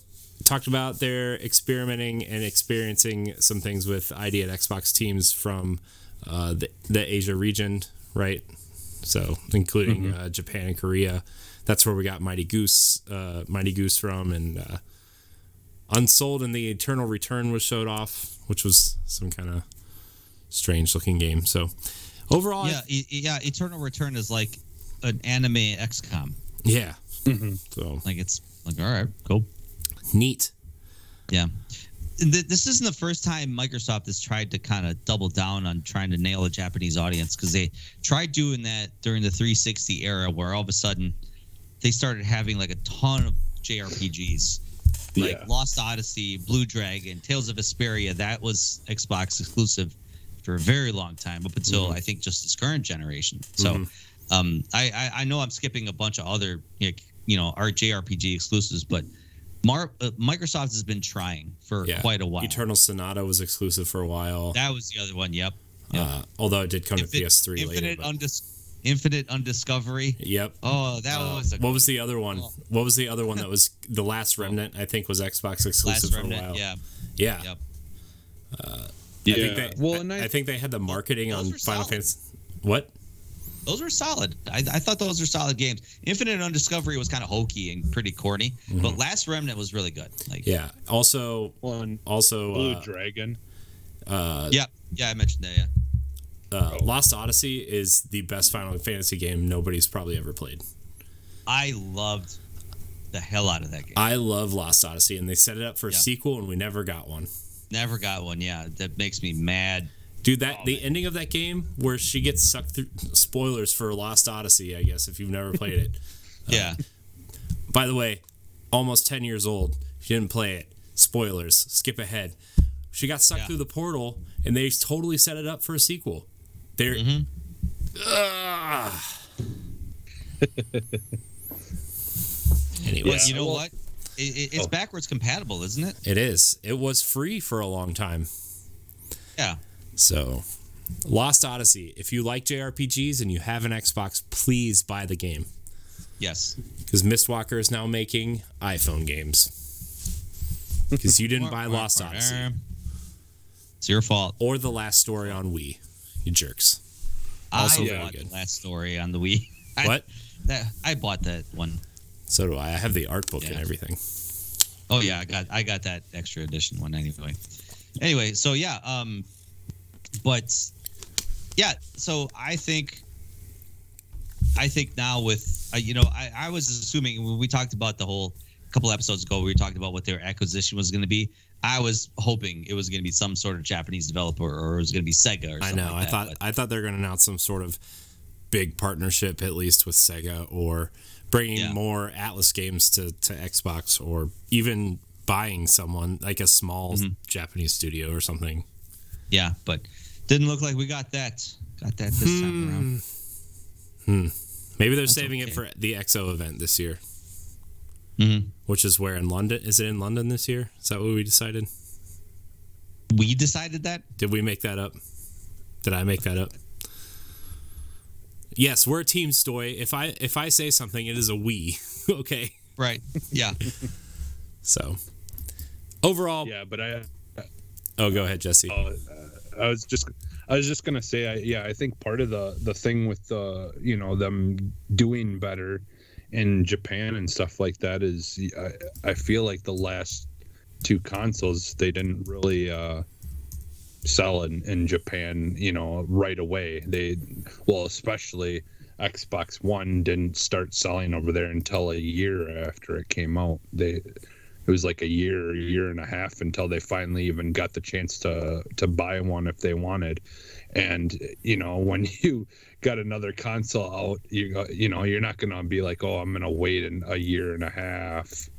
talked about they're experimenting and experiencing some things with ID and Xbox teams from the Asia region, right? So, including Japan and Korea. That's where we got Mighty Goose from, and Unsold and the Eternal Return was showed off, which was some kind of strange-looking game. So, overall... Yeah, Eternal Return is like an anime XCOM. Yeah. Mm-hmm. So, it's all right, cool. Neat. Yeah. This isn't the first time Microsoft has tried to kind of double down on trying to nail a Japanese audience, because they tried doing that during the 360 era, where all of a sudden they started having like a ton of JRPGs. Like Lost Odyssey, Blue Dragon, Tales of Vesperia. That was Xbox exclusive for a very long time, up until I think just this current generation. So I know I'm skipping a bunch of other our JRPG exclusives, but Microsoft has been trying for quite a while. Eternal Sonata was exclusive for a while. That was the other one. Yep. Although it did come to PS3 later. Infinite Undiscovery. Yep. Oh, that was a... What was the other one? What was the other one that was... The Last Remnant, I think, was Xbox exclusive for a while. Yeah. Yeah. Yep. I think they had the marketing on Final Fantasy... What? Those were solid. I thought those were solid games. Infinite Undiscovery was kind of hokey and pretty corny, but Last Remnant was really good. Also... Blue Dragon. Yeah, I mentioned that, yeah. Lost Odyssey is the best Final Fantasy game nobody's probably ever played. I loved the hell out of that game. I love Lost Odyssey, and they set it up for a sequel, and we never got one. Never got one, yeah. That makes me mad. Dude, the ending of that game where she gets sucked through... Spoilers for Lost Odyssey, I guess, if you've never played it. Yeah. By the way, almost 10 years old. She didn't play it. Spoilers. Skip ahead. She got sucked through the portal, and they totally set it up for a sequel. There. Anyway, you know what? It's backwards compatible, isn't it? It is. It was free for a long time. Yeah. So, Lost Odyssey. If you like JRPGs and you have an Xbox, please buy the game. Yes. Because Mistwalker is now making iPhone games. Because you didn't buy Lost Odyssey. It's your fault. Or The Last Story on Wii. You jerks. Also I bought The Last Story on the Wii. I bought that one. So do I. I have the art book and everything. Oh yeah, I got that extra edition one anyway. Anyway, so yeah, so I think now with I was assuming when we talked about the whole couple episodes ago, we talked about what their acquisition was going to be. I was hoping it was going to be some sort of Japanese developer, or it was going to be Sega or something. I know. Like that, I thought they were going to announce some sort of big partnership, at least with Sega, or bringing more Atlas games to Xbox, or even buying someone like a small Japanese studio or something. Yeah, but didn't look like we got that. Got that this time around. Maybe they're saving it for the XO event this year. Mm-hmm. Which is where in London? Is it in London this year? Is that what we decided? We decided that? Did we make that up? Did I make that up? Yes, we're a team, Stoy. If I say something, it is a we. Okay. Right. Yeah. So overall. Yeah, but I. Oh, go ahead, Jesse. I was just gonna say. I think part of the thing with them doing better in Japan and stuff like that is I feel like the last two consoles, they didn't really sell in Japan right away. Especially Xbox One didn't start selling over there until a year after it came out. It was like a year and a half until they finally even got the chance to buy one if they wanted. And when you got another console out, you're not gonna be like, oh, I'm gonna wait a year and a half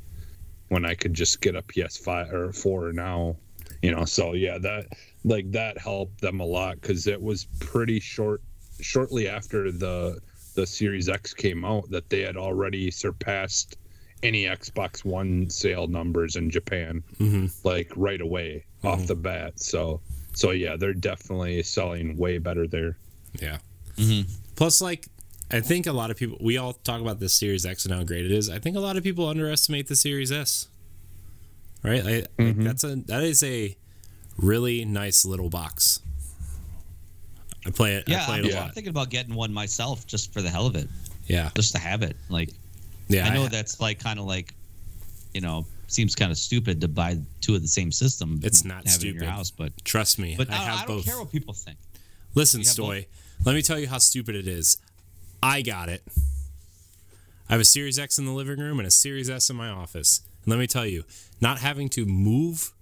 when I could just get a PS5 or 4 now, you know. So yeah, that like that helped them a lot, because it was pretty shortly after the Series X came out that they had already surpassed any Xbox One sale numbers in Japan, like right away off the bat. So yeah, they're definitely selling way better there. Yeah. Plus, like, I think a lot of people, we all talk about this Series X and how great it is. I think a lot of people underestimate the Series S. Right? Like that is a really nice little box. I play it. Yeah, I play it a lot. I'm thinking about getting one myself just for the hell of it. Yeah. Just to have it. Like, yeah, I know that's like kind of like, you know, seems kind of stupid to buy two of the same system. It's not stupid. In your house, but trust me, but I don't care what people think. Listen, Stoy, let me tell you how stupid it is. I got it. I have a Series X in the living room and a Series S in my office. And let me tell you, not having to move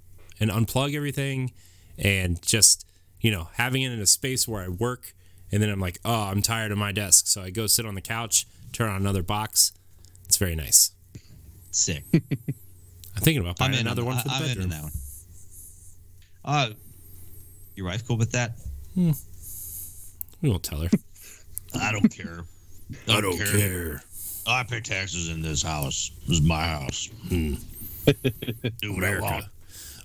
and unplug everything and just, you know, having it in a space where I work and then I'm like, oh, I'm tired of my desk. So I go sit on the couch, turn on another box. It's very nice. Sick. I'm thinking about buying another one for the bedroom. I'm in that one. Your wife cool with that? We won't tell her. I don't care. I don't care. I pay taxes in this house. This is my house. Do what I want.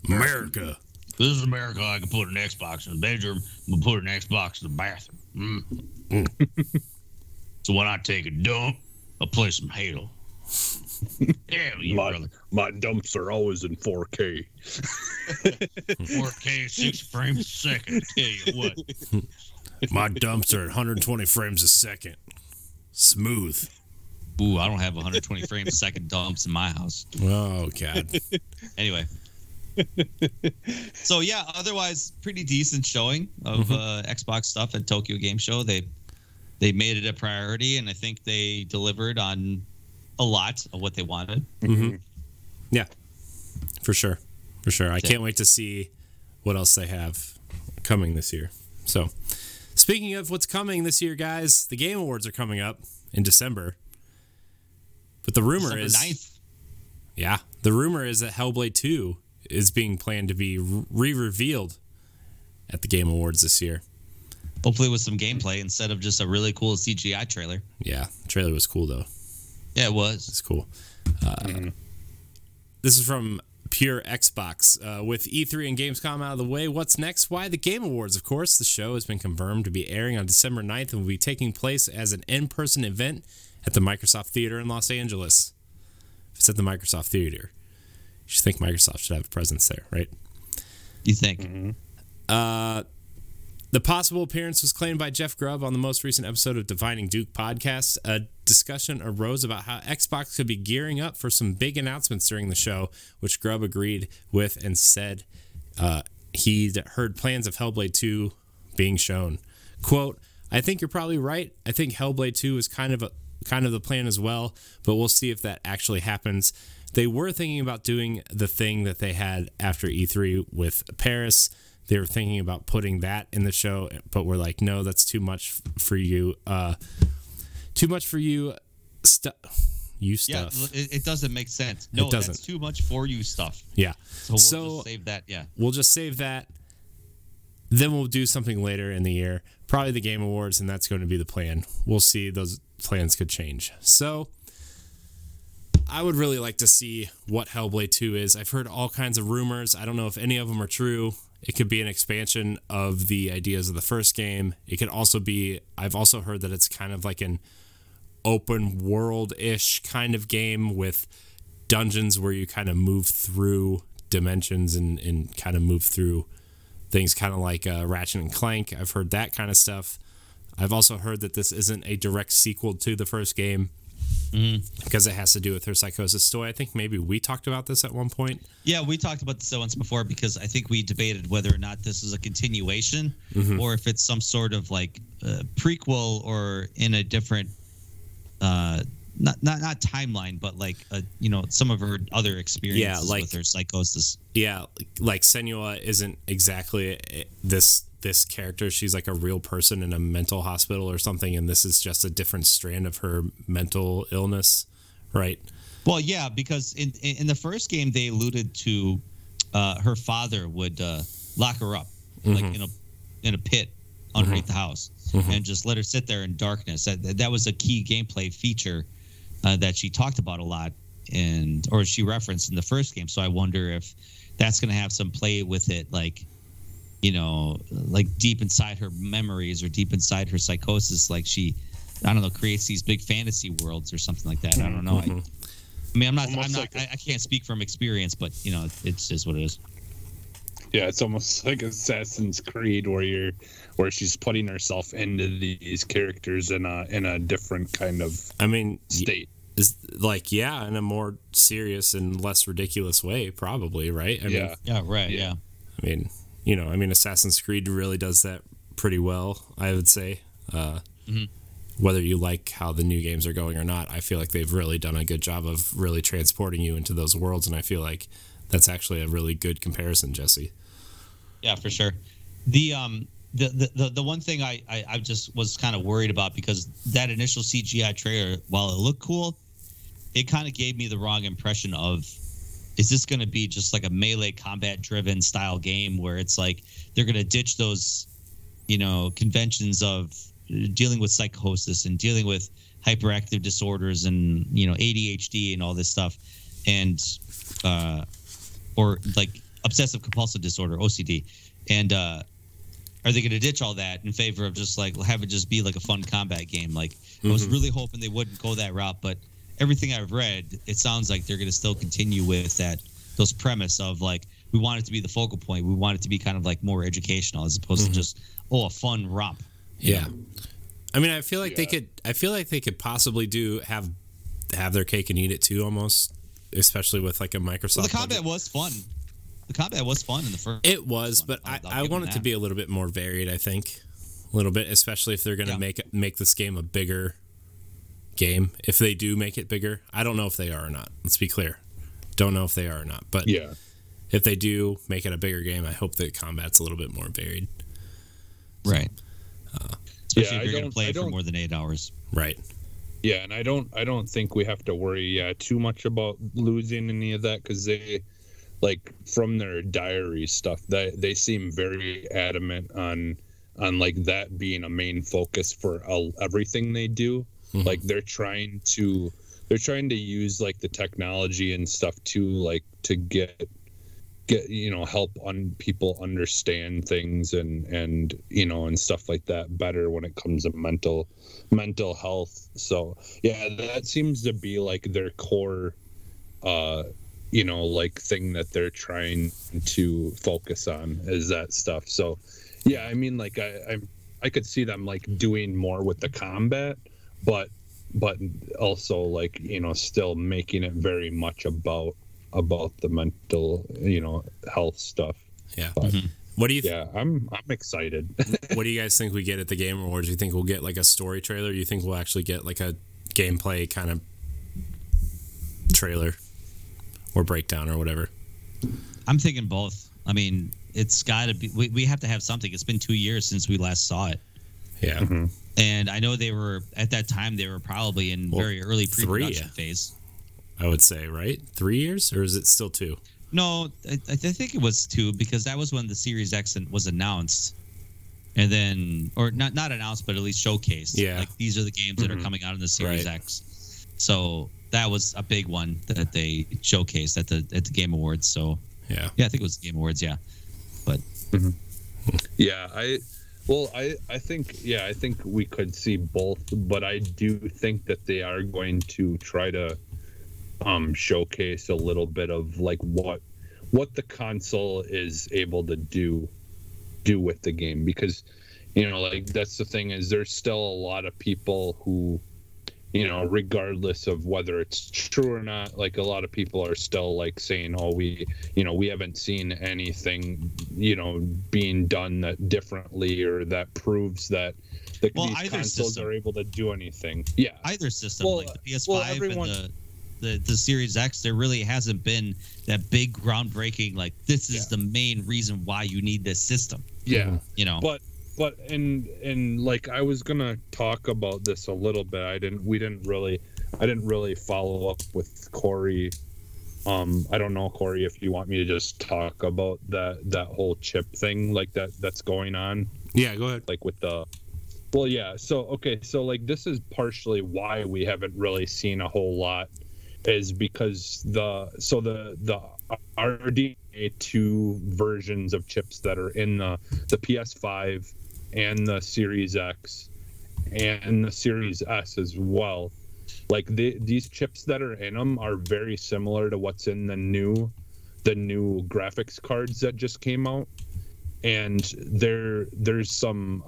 America. This is America. I can put an Xbox in the bedroom. I'm going to put an Xbox in the bathroom. So when I take a dump, I'll play some Halo. Yeah, my dumps are always in 4K. 4K, 6 frames a second. I tell you what. My dumps are at 120 frames a second. Smooth. Ooh, I don't have 120 frames a second dumps in my house. Oh, God. Anyway. So, yeah, otherwise, pretty decent showing of Xbox stuff at Tokyo Game Show. They made it a priority, and I think they delivered on a lot of what they wanted. Yeah, for sure. For sure. I can't wait to see what else they have coming this year. So, speaking of what's coming this year, guys, the Game Awards are coming up in December. But the rumor is... December 9th. Yeah. The rumor is that Hellblade 2 is being planned to be re-revealed at the Game Awards this year. Hopefully with some gameplay instead of just a really cool CGI trailer. Yeah. The trailer was cool, though. Yeah, it was. It's cool. This is from Pure Xbox. With E3 and Gamescom out of the way, what's next? Why, the Game Awards, of course. The show has been confirmed to be airing on December 9th and will be taking place as an in-person event at the Microsoft Theater in Los Angeles. If it's at the Microsoft Theater, you should think Microsoft should have a presence there, right? You think? The possible appearance was claimed by Jeff Grubb on the most recent episode of Defining Duke podcast. A discussion arose about how Xbox could be gearing up for some big announcements during the show, which Grubb agreed with and said he'd heard plans of Hellblade 2 being shown. Quote, I think you're probably right. I think Hellblade 2 is kind of the plan as well, but we'll see if that actually happens. They were thinking about doing the thing that they had after E3 with Paris. They were thinking about putting that in the show, but we're like, no, that's too much for you. Too much for you stuff. Yeah, it doesn't make sense. No, that's too much for you stuff. Yeah. So we'll just save that. Yeah. We'll just save that. Then we'll do something later in the year, probably the Game Awards, and that's going to be the plan. We'll see. Those plans could change. So I would really like to see what Hellblade 2 is. I've heard all kinds of rumors. I don't know if any of them are true. It could be an expansion of the ideas of the first game. It could also be, I've also heard that it's kind of like an open world-ish kind of game with dungeons where you kind of move through dimensions and kind of move through things, kind of like Ratchet and Clank. I've heard that kind of stuff. I've also heard that this isn't a direct sequel to the first game. Because it has to do with her psychosis story. I think maybe we talked about this at one point. Yeah, we talked about this once before because I think we debated whether or not this is a continuation or if it's some sort of like prequel or in a different, not timeline, but like you know, some of her other experiences with her psychosis. Yeah, like Senua isn't exactly this character. She's like a real person in a mental hospital or something, and this is just a different strand of her mental illness, right? Well, yeah, because in the first game they alluded to her father would lock her up like in a pit underneath the house and just let her sit there in darkness. That was a key gameplay feature that she talked about a lot and or she referenced in the first game. So I wonder if that's going to have some play with it, like, you know, like deep inside her memories or deep inside her psychosis, like she, I don't know, creates these big fantasy worlds or something like that. I don't know. I mean, I can't speak from experience, but you know, it's just what it is. Yeah, it's almost like Assassin's Creed, where you're, where she's putting herself into these characters in a different kind of, I mean, state. Is like, yeah, in a more serious and less ridiculous way, probably, right? I mean, I mean, you know, I mean, Assassin's Creed really does that pretty well, I would say. Whether you like how the new games are going or not, I feel like they've really done a good job of really transporting you into those worlds, and I feel like that's actually a really good comparison, Jesse. Yeah, for sure. The one thing I just was kind of worried about, because that initial CGI trailer, while it looked cool, it kind of gave me the wrong impression of, is this going to be just like a melee combat driven style game where it's like they're going to ditch those, you know, conventions of dealing with psychosis and dealing with hyperactive disorders and, you know, ADHD and all this stuff, and or like obsessive compulsive disorder, OCD, and are they going to ditch all that in favor of just like have it just be like a fun combat game? Like I was really hoping they wouldn't go that route, but everything I've read, it sounds like they're going to still continue with that, those premise of like, we want it to be the focal point, we want it to be kind of like more educational as opposed to just a fun romp. Yeah, I mean, I feel like they could. I feel like they could possibly do have their cake and eat it too, almost, especially with like a Microsoft. Well, the combat was fun. The combat was fun in the first. It was, but I want it to be a little bit more varied, I think, a little bit, especially if they're going to make this game a bigger game. If they do make it bigger, I don't know if they are or not. Let's be clear. Don't know if they are or not, but if they do make it a bigger game, I hope that combat's a little bit more varied. So, right. Especially if you're going to play it for more than 8 hours. Right. Yeah, and I don't think we have to worry too much about losing any of that, because they, like, from their diary stuff, they seem very adamant on like that being a main focus for everything they do. Like they're trying to use like the technology and stuff to like to get you know, help on people understand things and you know and stuff like that better when it comes to mental health. So yeah, that seems to be like their core you know, like thing that they're trying to focus on is that stuff. So yeah, I mean, like I could see them like doing more with the combat, but also like, you know, still making it very much about the mental, you know, health stuff. Yeah. But, what do you think? Yeah, I'm excited. What do you guys think we get at the Game Awards? Do you think we'll get like a story trailer? Do you think we'll actually get like a gameplay kind of trailer or breakdown or whatever? I'm thinking both. I mean, it's got to be, we have to have something. It's been 2 years since we last saw it. Yeah. And I know they were, at that time, they were probably in very early pre-production phase. I would say, right? 3 years, or is it still 2? No, I think it was 2, because that was when the Series X was announced, and then, or not announced, but at least showcased. Yeah, like these are the games that are coming out in the Series X. So that was a big one that they showcased at the Game Awards. So yeah, I think it was the Game Awards. Yeah, but I think we could see both, but I do think that they are going to try to showcase a little bit of like what the console is able to do with the game, because, you know, like that's the thing, is there's still a lot of people who, you know, regardless of whether it's true or not, like a lot of people are still like saying, oh, we, you know, we haven't seen anything, you know, being done that differently or that proves that the these consoles are able to do anything. Yeah, either system, like the PS5 and the Series X, there really hasn't been that big groundbreaking, like this is the main reason why you need this system. Yeah, you know. But and like I was gonna talk about this a little bit. I didn't. We didn't really. I didn't really follow up with Corey. I don't know, Corey, if you want me to just talk about that whole chip thing, like that's going on. Yeah, go ahead. Like with the, well, yeah. So, okay. So like, this is partially why we haven't really seen a whole lot, is because the RDNA 2 versions of chips that are in the PS5 and the Series X and the Series S as well. Like these chips that are in them are very similar to what's in the new graphics cards that just came out, and there's some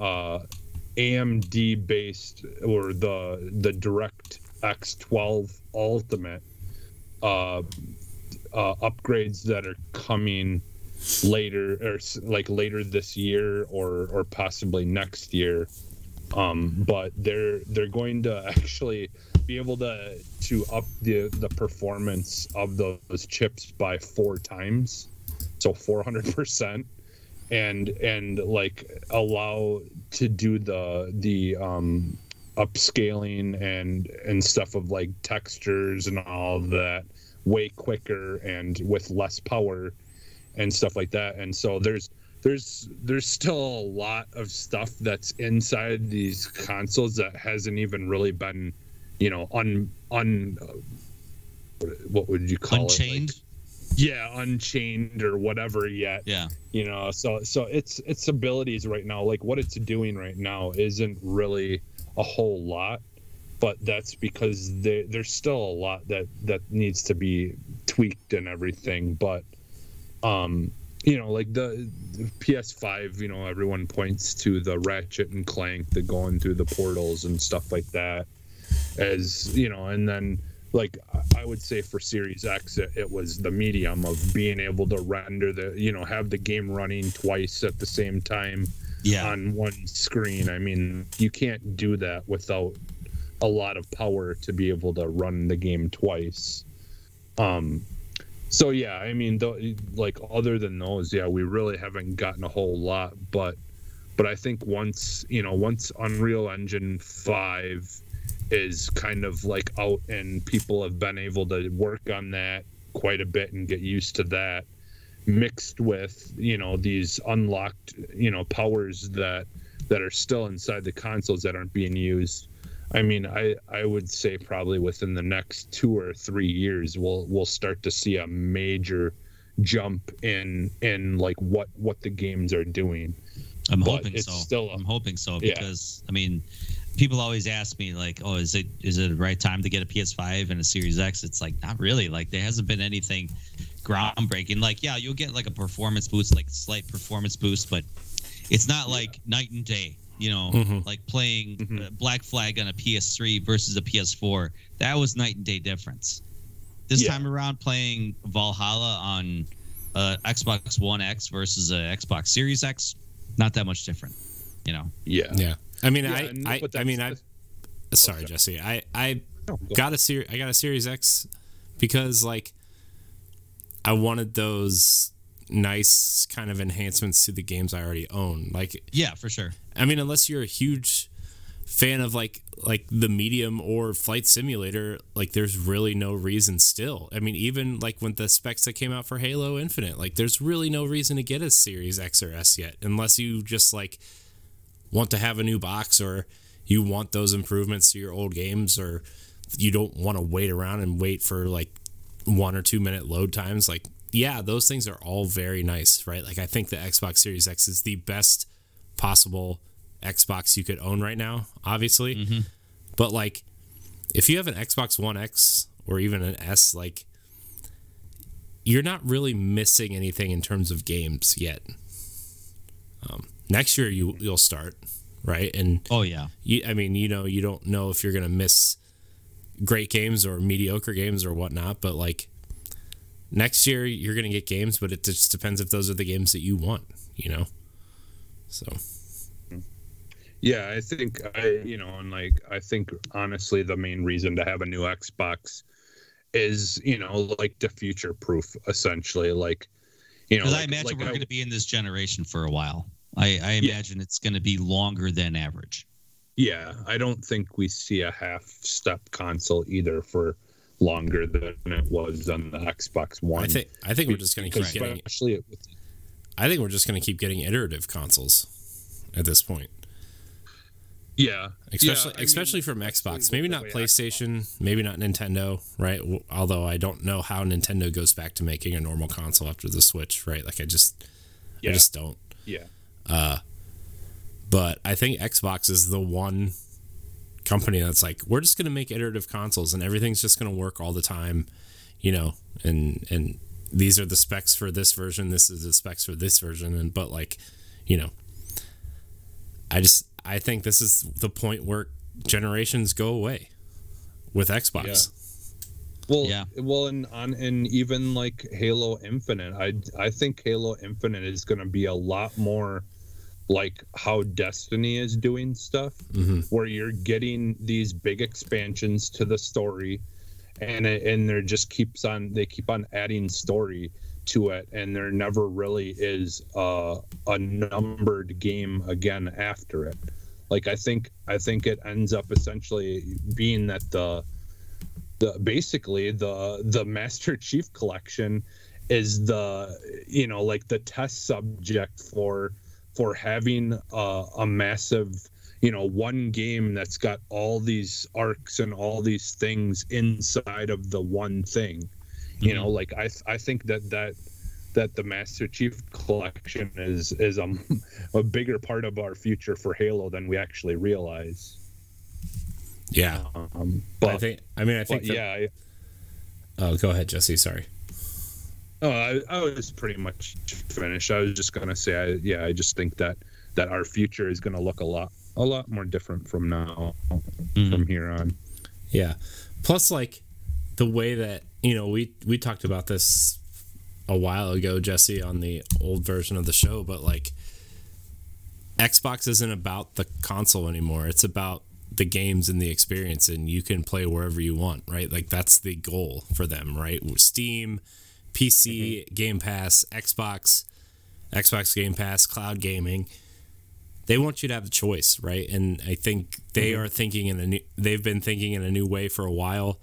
AMD based, or the DirectX 12 Ultimate upgrades that are coming later, or like later this year or possibly next year. But they're going to actually be able to up the performance of those chips by 4 times, so 400%, and like allow to do the upscaling and stuff of like textures and all of that way quicker and with less power and stuff like that. And so there's still a lot of stuff that's inside these consoles that hasn't even really been, you know, what would you call unchained? It? Like, yeah, unchained or whatever yet. Yeah. You know, so its abilities right now, like what it's doing right now isn't really a whole lot, but that's because there's still a lot that needs to be tweaked and everything. But, you know, like the PS5, you know, everyone points to the Ratchet and Clank, the going through the portals and stuff like that, as, you know, and then like I would say for Series X, it was the medium of being able to render the, you know, have the game running twice at the same time on one screen. I mean, you can't do that without a lot of power to be able to run the game twice. So, yeah, I mean, like other than those, yeah, we really haven't gotten a whole lot. But I think once Unreal Engine 5 is kind of like out and people have been able to work on that quite a bit and get used to that, mixed with, you know, these unlocked, you know, powers that are still inside the consoles that aren't being used. I mean, I would say probably within the next 2 or 3 years, we'll start to see a major jump in like what the games are doing. I'm hoping so, because, yeah. I mean, people always ask me like, oh, is it the right time to get a PS5 and a Series X? It's like, not really. Like, there hasn't been anything groundbreaking. Like, yeah, you'll get like a performance boost, like slight performance boost, but it's not like night and day. You know, like playing Black Flag on a PS3 versus a PS4, that was night and day difference. This time around, playing Valhalla on Xbox One X versus an Xbox Series X, not that much different. You know. Yeah. Yeah. I mean, sorry, Jesse. I got a Series X because like I wanted those nice kind of enhancements to the games I already own. Like, yeah, for sure. I mean, unless you're a huge fan of like the medium or Flight Simulator, like there's really no reason still. I mean, even like when the specs that came out for Halo Infinite, like there's really no reason to get a Series X or S yet, unless you just like want to have a new box, or you want those improvements to your old games, or you don't want to wait around and wait for like 1 or 2 minute load times. Like, yeah, those things are all very nice, right? Like, I think the Xbox Series X is the best possible Xbox you could own right now, obviously. But like, if you have an Xbox One X or even an S, like you're not really missing anything in terms of games yet. Next year you'll start, right? And I mean, you know, you don't know if you're gonna miss great games or mediocre games or whatnot, but like next year you're gonna get games, but it just depends if those are the games that you want, you know. So, yeah, I think I think honestly the main reason to have a new Xbox is, you know, like to future proof essentially, like, you know, because I imagine we're going to be in this generation for a while. I imagine it's going to be longer than average. Yeah, I don't think we see a half-step console either for longer than it was on the Xbox One. I think we're just going to keep getting. I think we're just going to keep getting iterative consoles at this point. Yeah, especially from Xbox. Maybe not PlayStation. Maybe not Nintendo. Right. Although I don't know how Nintendo goes back to making a normal console after the Switch. Right. Like I just don't. Yeah. But I think Xbox is the one company that's like, we're just going to make iterative consoles and everything's just going to work all the time, you know, and these are the specs for this version. This is the specs for this version. And, but like, you know, I think this is the point where generations go away with Xbox. Yeah. Well, and even like Halo Infinite, I think Halo Infinite is going to be a lot more like how Destiny is doing stuff, mm-hmm. where you're getting these big expansions to the story, and there just keep on adding story to it, and there never really is a numbered game again after it. Like I think it ends up essentially being that the Master Chief Collection is the, you know, like the test subject for having a massive, you know, one game that's got all these arcs and all these things inside of the one thing. You know, like I think that the Master Chief Collection is a bigger part of our future for Halo than we actually realize. Yeah, but Oh, go ahead, Jesse. Sorry. Oh, I was pretty much finished. I was just gonna say, I just think that our future is gonna look a lot more different from now, from here on. Yeah. Plus, like the way that. You know, we talked about this a while ago, Jesse, on the old version of the show, but like Xbox isn't about the console anymore. It's about the games and the experience, and you can play wherever you want, right? Like that's the goal for them, right? Steam, PC, mm-hmm. Game Pass, Xbox Game Pass, cloud gaming. They want you to have the choice, right? And I think they are thinking they've been thinking in a new way for a while.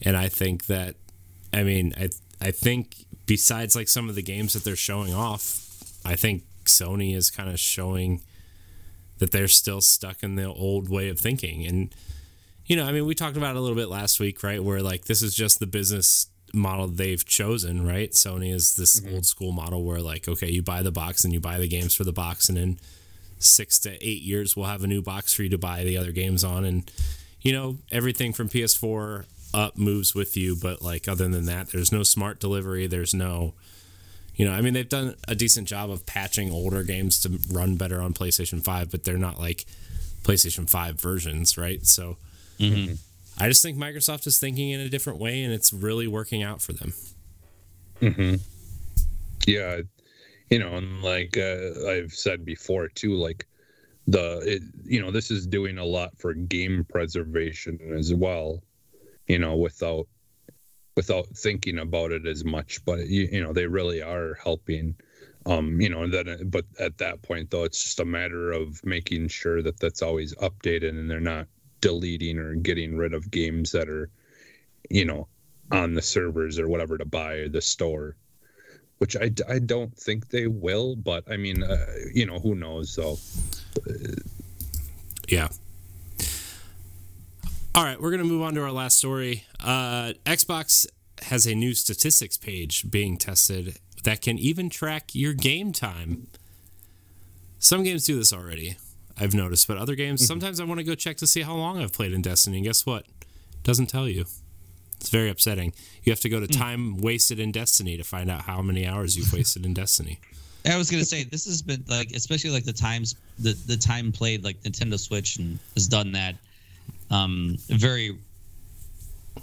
And I think that, I mean, I think besides like some of the games that they're showing off, I think Sony is kind of showing that they're still stuck in the old way of thinking. And, you know, I mean, we talked about it a little bit last week, right? Where like this is just the business model they've chosen, right? Sony is this old school model where like, okay, you buy the box and you buy the games for the box, and in 6 to 8 years we'll have a new box for you to buy the other games on. And, you know, everything from PS4 up moves with you, but like other than that there's no smart delivery, there's no, you know, I mean, they've done a decent job of patching older games to run better on PlayStation 5, but they're not like PlayStation 5 versions, right? So I just think Microsoft is thinking in a different way, and it's really working out for them. Yeah, you know, and like I've said before too, like you know, this is doing a lot for game preservation as well, you know, without thinking about it as much, but you know, they really are helping, you know, that, but at that point though, it's just a matter of making sure that that's always updated and they're not deleting or getting rid of games that are, you know, on the servers or whatever to buy the store, which I don't think they will, but I mean, you know, who knows though. Yeah. All right, we're going to move on to our last story. Xbox has a new statistics page being tested that can even track your game time. Some games do this already, I've noticed, but other games, sometimes I want to go check to see how long I've played in Destiny, and guess what? It doesn't tell you. It's very upsetting. You have to go to time wasted in Destiny to find out how many hours you've wasted in Destiny. I was going to say, this has been, like, especially, like, the time played, like, Nintendo Switch and has done that. Very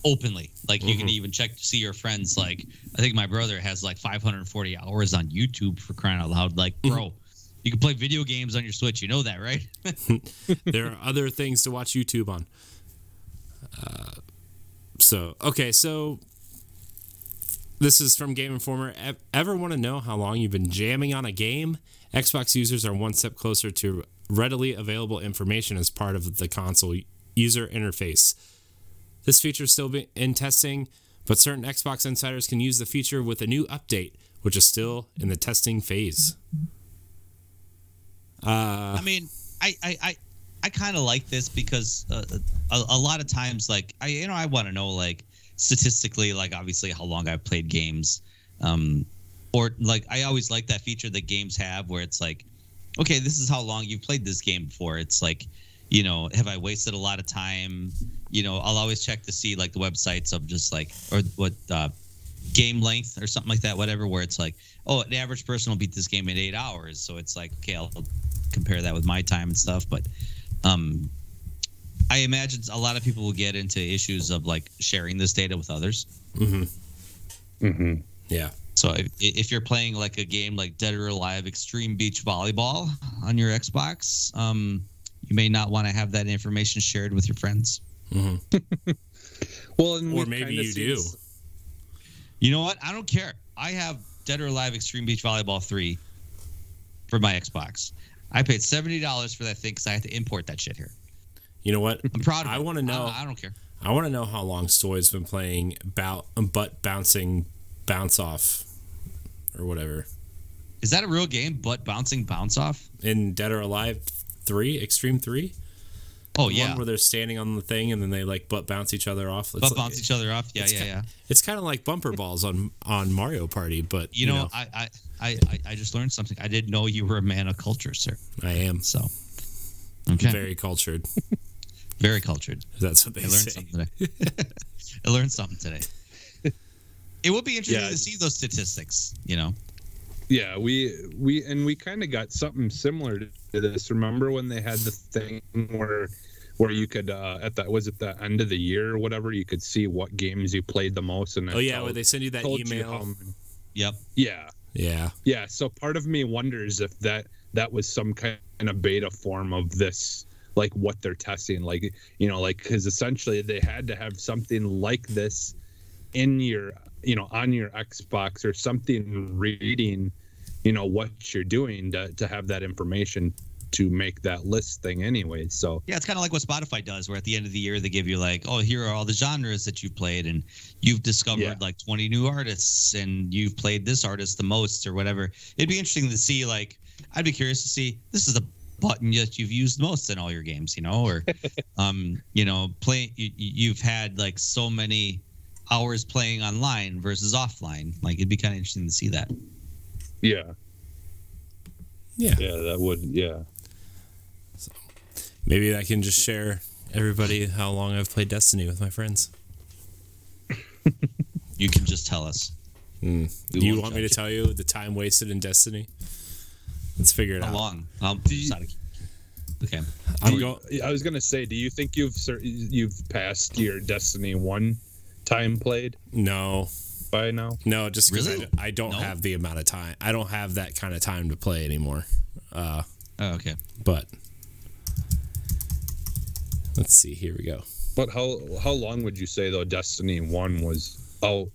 openly, like you can even check to see your friends. Like I think my brother has like 540 hours on YouTube, for crying out loud. Like, bro, you can play video games on your Switch. You know that, right? There are other things to watch YouTube on. So this is from Game Informer. Ever want to know how long you've been jamming on a game? Xbox users are one step closer to readily available information as part of the console user interface. This feature is still in testing, but certain Xbox insiders can use the feature with a new update, which is still in the testing phase. I mean, I kind of like this because a lot of times, like, I want to know, like, statistically, like, obviously how long I've played games. Or, like, I always like that feature that games have where it's like, okay, this is how long you've played this game before. It's like, you know, have I wasted a lot of time? You know, I'll always check to see, like, the websites of just, like, or what game length or something like that, whatever, where it's like, oh, the average person will beat this game in 8 hours. So it's like, okay, I'll compare that with my time and stuff. But I imagine a lot of people will get into issues of, like, sharing this data with others. Mm-hmm. Mm-hmm. Yeah. So if you're playing, like, a game like Dead or Alive Extreme Beach Volleyball on your Xbox, you may not want to have that information shared with your friends. Mm-hmm. Well, and or maybe you do. You know what? I don't care. I have Dead or Alive Extreme Beach Volleyball 3 for my Xbox. I paid $70 for that thing because I had to import that shit here. You know what? I'm proud of it. I want to know. I don't care. I want to know how long Stoy's been playing butt bouncing bounce off or whatever. Is that a real game? Butt bouncing bounce off in Dead or Alive 3, Extreme 3. Oh, yeah. One where they're standing on the thing and then they, like, butt bounce each other off. It's butt like, bounce each other off. Yeah, yeah, yeah. It's kind of like bumper balls on Mario Party, but you know. I just learned something. I didn't know you were a man of culture, sir. I am. So, okay. Very cultured. Very cultured. That's what they say. I learned something today. It will be interesting to see those statistics, you know. Yeah, we kind of got something similar to this. Remember when they had the thing where you could at the end of the year or whatever, you could see what games you played the most, and where they send you that email. Yep. Yeah. Yeah. Yeah. So part of me wonders if that was some kind of beta form of this, like what they're testing, like, you know, like, because essentially they had to have something like this in your, you know, on your Xbox or something reading, you know, what you're doing to have that information to make that list thing anyway. So yeah, it's kind of like what Spotify does where at the end of the year they give you like, oh, here are all the genres that you've played and you've discovered like 20 new artists and you've played this artist the most or whatever. It'd be interesting to see, like, I'd be curious to see, this is a button that you've used most in all your games, you know, or, you know, you've had like so many hours playing online versus offline. Like, it'd be kind of interesting to see that. Yeah. Yeah. Yeah, that would, yeah. So maybe I can just share everybody how long I've played Destiny with my friends. You can just tell us. Do you want me to tell you the time wasted in Destiny? Let's figure it out. How long? Okay. I was going to say, do you think you've passed your Destiny 1 time played? No. By now? No, just because really? I don't have the amount of time. I don't have that kind of time to play anymore. Okay. But let's see. Here we go. But how long would you say, though, Destiny 1 was out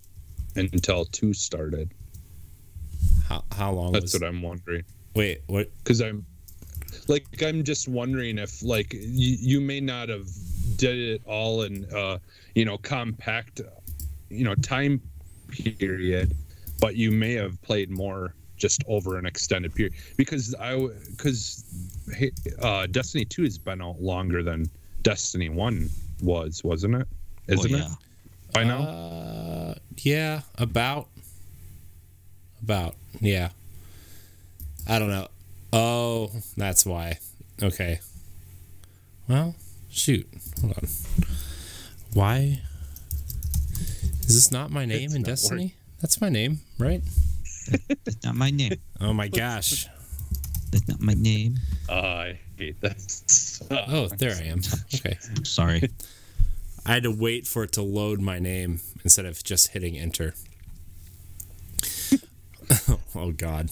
until 2 started? How long was... That's what I'm wondering. Wait, what? Because I'm just wondering if, like, you may not have did it all in, you know, compact, you know, time period, but you may have played more just over an extended period. Because Destiny 2 has been out longer than Destiny 1 was, wasn't it? Isn't it? By now? Yeah, about, yeah. I don't know. Oh, that's why. Okay. Well, shoot. Hold on. Why? Is this not my name in Destiny? That's my name, right? That's not my name. Oh, my gosh. That's not my name. I hate that. Oh, there I am. Okay. I'm sorry. I had to wait for it to load my name instead of just hitting enter. Oh, God.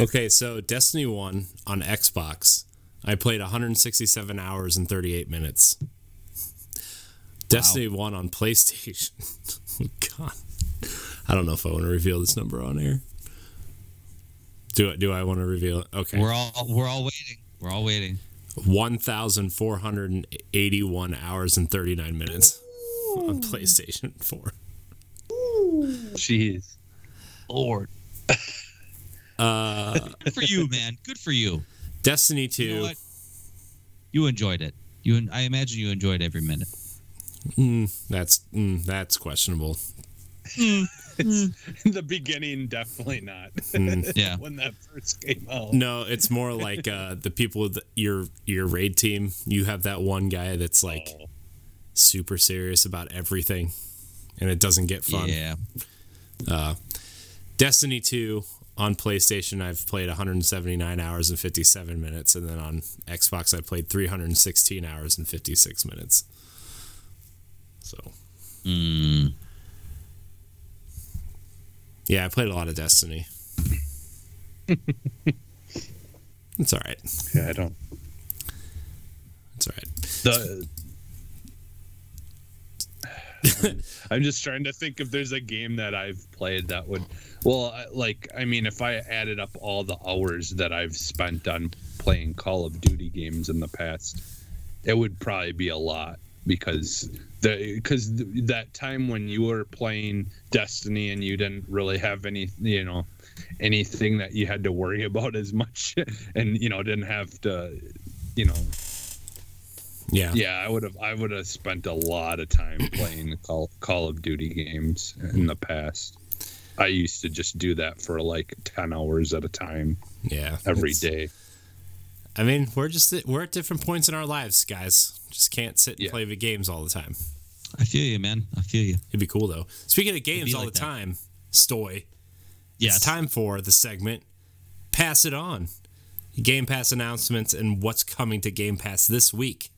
Okay, so Destiny 1 on Xbox, I played 167 hours and 38 minutes. Wow. Destiny 1 on PlayStation. God. I don't know if I want to reveal this number on air. Do I want to reveal it? Okay. We're all waiting. We're all waiting. 1,481 hours and 39 minutes on PlayStation 4. Jeez. Lord. Good for you, man. Good for you. Destiny 2. You know what? You enjoyed it. I imagine you enjoyed every minute. That's questionable. In the beginning, definitely not. Yeah. When that first came out. No, it's more like the people with your raid team. You have that one guy that's like super serious about everything, and it doesn't get fun. Yeah. Destiny 2 on PlayStation, I've played 179 hours and 57 minutes, and then on Xbox, I played 316 hours and 56 minutes. So. Yeah, I played a lot of Destiny. It's all right. Yeah, I don't. It's all right. I'm just trying to think if there's a game that I've played that would. Well, if I added up all the hours that I've spent on playing Call of Duty games in the past, it would probably be a lot. Because that time when you were playing Destiny and you didn't really have anything that you had to worry about as much, and didn't have to, I would have spent a lot of time playing Call of Duty games in the past. I used to just do that for 10 hours at a time. Yeah, every day. I mean, we're at different points in our lives, guys. Just can't sit and play the games all the time. I feel you, man. I feel you. It'd be cool, though. Speaking of games all the time, Stoy, it's time for the segment, Pass It On. Game Pass announcements and what's coming to Game Pass this week.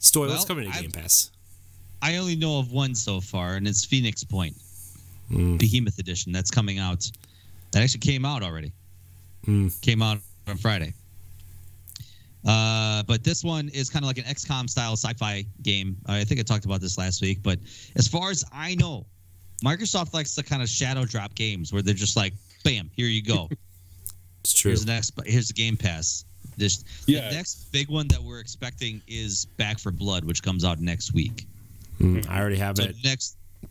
Stoy, what's coming to Game Pass? I only know of one so far, and it's Phoenix Point. Behemoth Edition. That's coming out. That actually came out already. Came out on Friday. But this one is kind of like an XCOM style sci-fi game. I think I talked about this last week, but as far as I know, Microsoft likes to kind of shadow drop games where they're just like, bam, here you go. It's true. Here's the Game Pass. The next big one that we're expecting is Back 4 Blood, which comes out next week. I already have it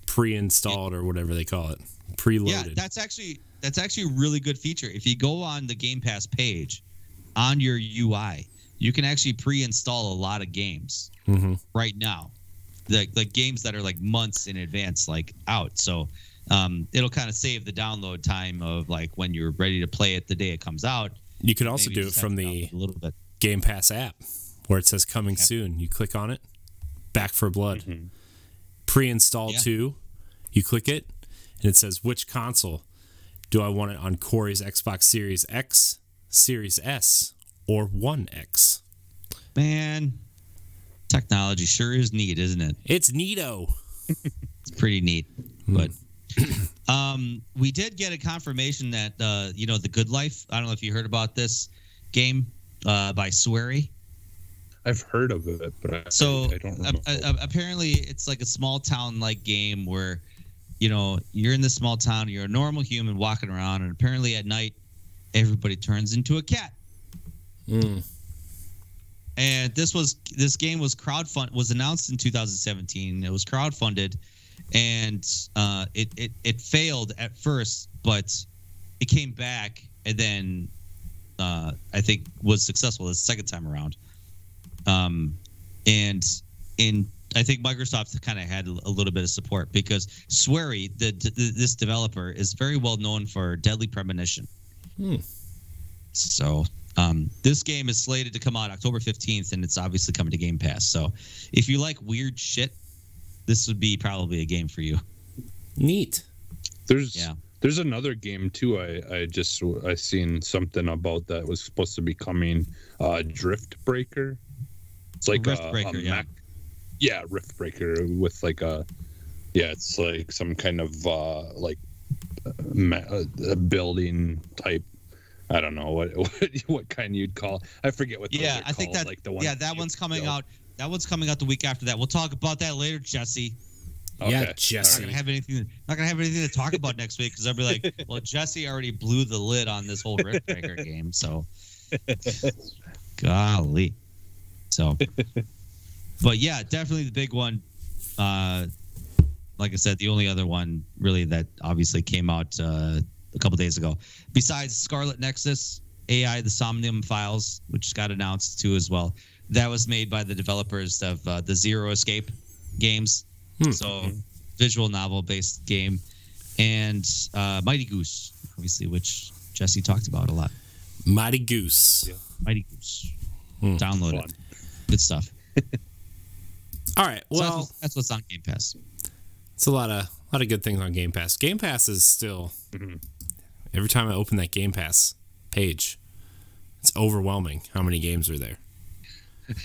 pre-installed or whatever they call it. Preloaded. Yeah, that's actually a really good feature. If you go on the Game Pass page on your UI, you can actually pre-install a lot of games right now, the games that are months in advance, out. So it'll kind of save the download time of when you're ready to play it the day it comes out. You can also do it from the Game Pass app where it says coming soon. You click on it, Back 4 Blood, pre-install to. You click it, and it says which console do I want it on? Corey's Xbox Series X, Series S, or One X. Man, technology sure is neat, isn't it? It's neato. It's pretty neat. But we did get a confirmation that The Good Life, I don't know if you heard about this game by Swery. I've heard of it, but I don't know. Apparently it's like a small town game where you're in this small town, you're a normal human walking around, and apparently at night everybody turns into a cat. And this game was announced in 2017. It was crowdfunded, and it failed at first, but it came back, and then I think was successful the second time around. I think Microsoft kind of had a little bit of support because Swery, this developer, is very well known for Deadly Premonition. So this game is slated to come out October 15th, and it's obviously coming to Game Pass. So if you like weird shit, this would be probably a game for you. Neat. There's another game too. I seen something about that was supposed to be coming. Drift Breaker. It's like Riftbreaker, Mac. Yeah, Riftbreaker with it's like some kind of a building type. I don't know what kind you'd call. I forget what. Those are called. That one's coming out. That one's coming out the week after that. We'll talk about that later, Jesse. Okay. Yeah, Jesse. Not gonna have anything to talk about next week because I'll be like, well, Jesse already blew the lid on this whole Riftbreaker game, so golly. So, but yeah, definitely the big one. Like I said, the only other one really that obviously came out a couple days ago, besides Scarlet Nexus, AI: The Somnium Files, which got announced too as well. That was made by the developers of the Zero Escape games. So, visual novel-based game. And Mighty Goose, obviously, which Jesse talked about a lot. Mighty Goose. Yeah. Mighty Goose. Download it. Good stuff. All right. Well, so that's what's on Game Pass. It's a lot of good things on Game Pass. Game Pass is still... Every time I open that Game Pass page, it's overwhelming how many games are there.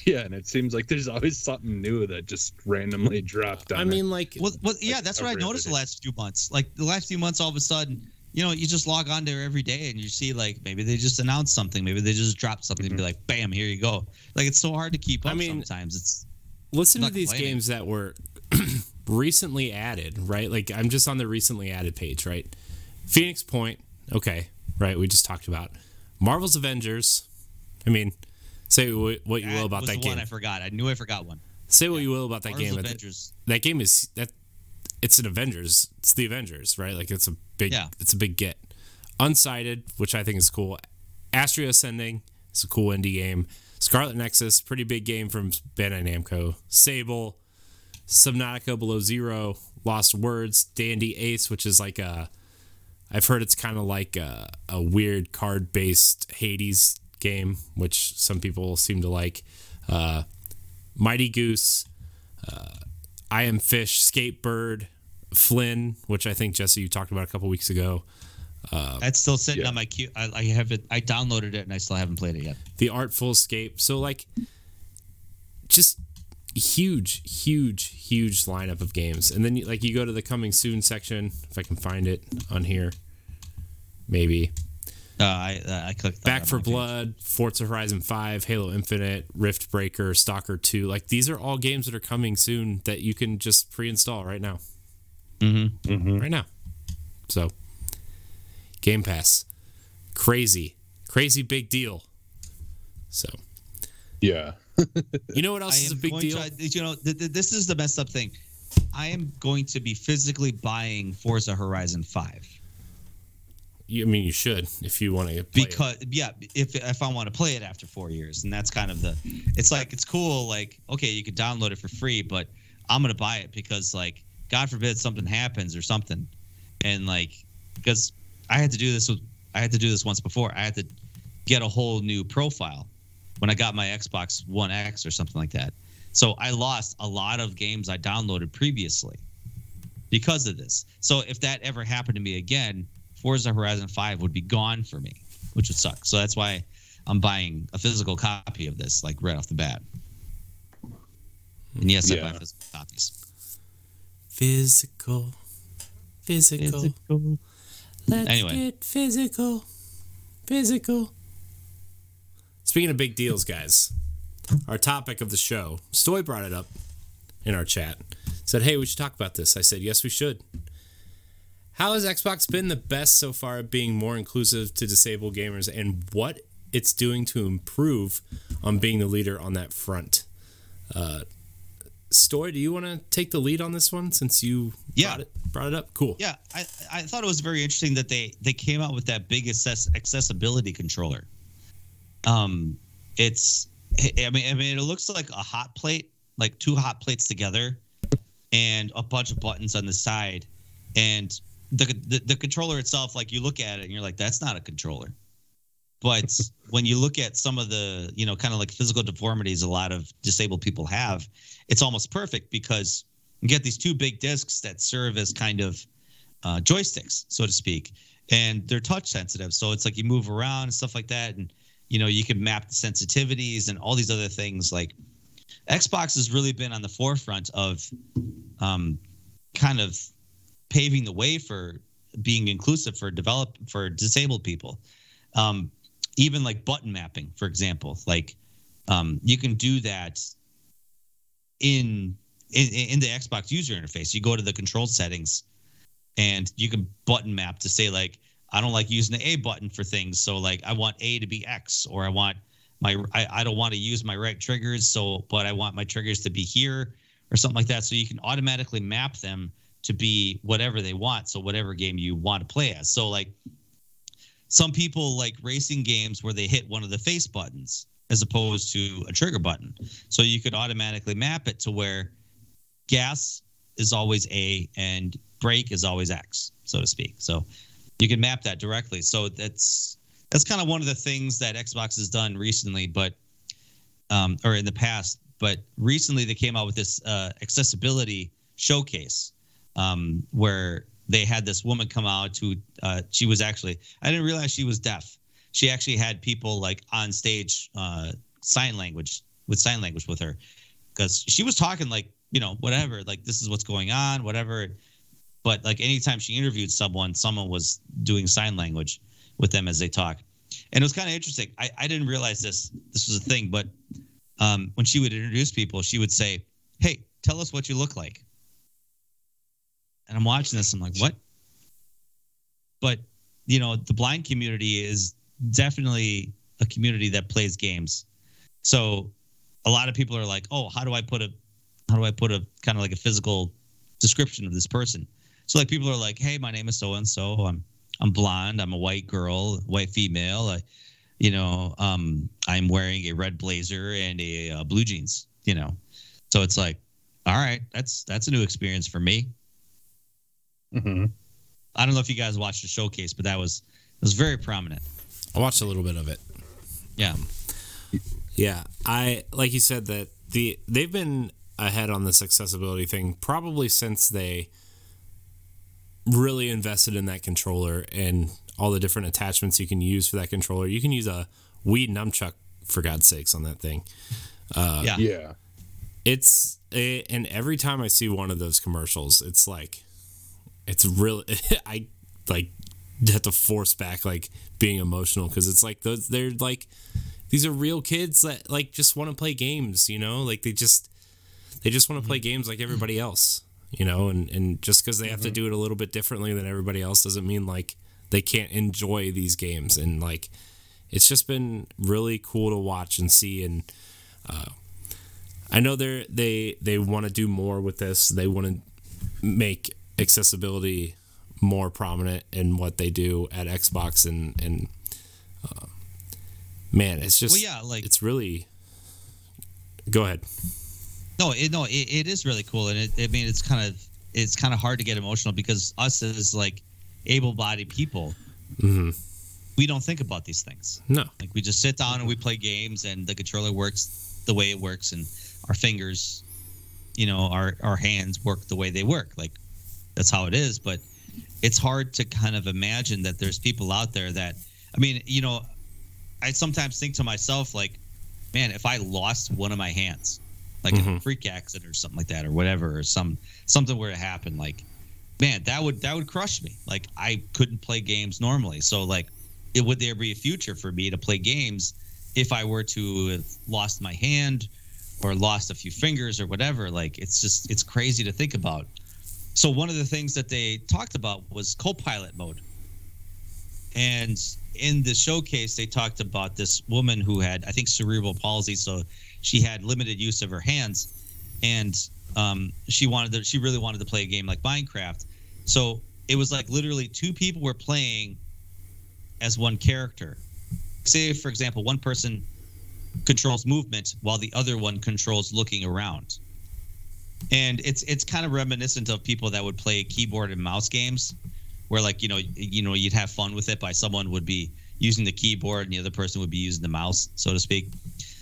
Yeah, and it seems like there's always something new that just randomly dropped on. I mean, that's what I noticed the last few months. Like, the last few months, all of a sudden, you know, you just log on there every day and you see, like, maybe they just announced something. Maybe they just dropped something and be like, bam, here you go. Like, it's so hard to keep up sometimes. Listen to these games that were recently added, right? Like, I'm just on the recently added page, right? Phoenix Point, okay, right, we just talked about. Marvel's Avengers, I mean... Say what you will about that game. One I forgot. I knew I forgot one. Say what you will about that game. Avengers. That game is that. It's an Avengers. It's the Avengers, right? Like it's a big. Yeah. It's a big get. Unsighted, which I think is cool. Astria Ascending is a cool indie game. Scarlet Nexus, pretty big game from Bandai Namco. Sable, Subnautica Below Zero, Lost Words, Dandy Ace, which is like a. I've heard it's kind of like a weird card based Hades game, which some people seem to like. Mighty Goose, I Am Fish, Skatebird, Flynn, which I think Jesse you talked about a couple weeks ago. That's still sitting on my queue. I have it. I downloaded it and I still haven't played it yet. The Artful Escape. So like, just huge lineup of games. And then like you go to the coming soon section. If I can find it on here, maybe. I clicked Back for Blood, Forza Horizon 5, Halo Infinite, Rift Breaker, Stalker 2. Like these are all games that are coming soon that you can just pre-install right now. Right now. So, Game Pass, crazy big deal. So, yeah. You know what else is a big deal? You know, this is the messed up thing. I am going to be physically buying Forza Horizon 5. You should if you want to play it. Yeah, if I want to play it after 4 years, and that's kind of the, it's like, it's cool, like, okay, you could download it for free, but I'm going to buy it because, like, God forbid something happens or something. And, like, because I had to do this once before. I had to get a whole new profile when I got my Xbox One X or something like that. So I lost a lot of games I downloaded previously because of this. So if that ever happened to me again, Forza Horizon 5 would be gone for me, which would suck. So that's why I'm buying a physical copy of this, like, right off the bat. And yes, I buy physical copies. Physical. Let's get physical. Speaking of big deals, guys, our topic of the show, Stoy brought it up in our chat. Said, hey, we should talk about this. I said, yes, we should. How has Xbox been the best so far at being more inclusive to disabled gamers, and what it's doing to improve on being the leader on that front? Stoy, do you want to take the lead on this one since you brought it up? Cool. Yeah, I thought it was very interesting that they came out with that big accessibility controller. It looks like a hot plate, like two hot plates together, and a bunch of buttons on the side, and the controller itself, like, you look at it and you're like, that's not a controller. But when you look at some of the, you know, kind of like physical deformities a lot of disabled people have, it's almost perfect because you get these two big discs that serve as kind of joysticks, so to speak, and they're touch sensitive. So it's like you move around and stuff like that, and, you know, you can map the sensitivities and all these other things. Like, Xbox has really been on the forefront of kind of paving the way for being inclusive for disabled people. Even like button mapping, for example, like you can do that in in the Xbox user interface. You go to the control settings and you can button map to say, like, I don't like using the A button for things. So, like, I want A to be X, or I want my, I don't want to use my right triggers. So, but I want my triggers to be here or something like that. So you can automatically map them to be whatever they want. So whatever game you want to play as. So, like, some people like racing games where they hit one of the face buttons as opposed to a trigger button. So you could automatically map it to where gas is always A and brake is always X, so to speak. So you can map that directly. So that's kind of one of the things that Xbox has done recently, but or in the past. But recently they came out with this accessibility showcase where they had this woman come out who she was actually, I didn't realize she was deaf. She actually had people like on stage sign language with her, because she was talking like, you know, whatever, like this is what's going on, whatever. But like anytime she interviewed someone was doing sign language with them as they talk. And it was kind of interesting. I didn't realize this was a thing, but when she would introduce people, she would say, "Hey, tell us what you look like." And I'm watching this, I'm like, what? But, you know, the blind community is definitely a community that plays games. So a lot of people are like, oh, how do I put a kind of like a physical description of this person? So like people are like, hey, my name is so-and-so. I'm blonde. I'm a white girl, white female. I'm wearing a red blazer and a blue jeans, you know? So it's like, all right, that's a new experience for me. Mm-hmm. I don't know if you guys watched the showcase, but it was very prominent. I watched a little bit of it. Yeah. Yeah. I, like you said, that they've been ahead on this accessibility thing probably since they really invested in that controller and all the different attachments you can use for that controller. You can use a Wii nunchuck, for God's sakes, on that thing. Yeah. And every time I see one of those commercials, it's like, it's really, I like have to force back like being emotional, because it's like they're like, these are real kids that like just want to play games, you know, like they just want to play games like everybody else, you know, and just because they have to do it a little bit differently than everybody else doesn't mean like they can't enjoy these games. And like, it's just been really cool to watch and see. And I know they want to do more with this. They want to make accessibility more prominent in what they do at Xbox, and man, it's just, well, yeah, like, it's really, go ahead. No, it is really cool. And it's kind of hard to get emotional, because us as like able-bodied people, mm-hmm. we don't think about these things. No, like we just sit down and we play games, and the controller works the way it works, and our fingers, you know, our hands work the way they work. Like, that's how it is. But it's hard to kind of imagine that there's people out there that, I mean, you know, I sometimes think to myself, like, man, if I lost one of my hands, like in a freak accident or something like that, or whatever, or something were to happen, like, man, that would crush me. Like, I couldn't play games normally. So like, would there be a future for me to play games if I were to have lost my hand or lost a few fingers or whatever? Like, it's just, it's crazy to think about. So one of the things that they talked about was co-pilot mode. And in the showcase, they talked about this woman who had, I think, cerebral palsy. So she had limited use of her hands, and she really wanted to play a game like Minecraft. So it was like literally two people were playing as one character. Say, for example, one person controls movement while the other one controls looking around. And it's kind of reminiscent of people that would play keyboard and mouse games, where like, you know, you'd have fun with it by someone would be using the keyboard and the other person would be using the mouse, so to speak.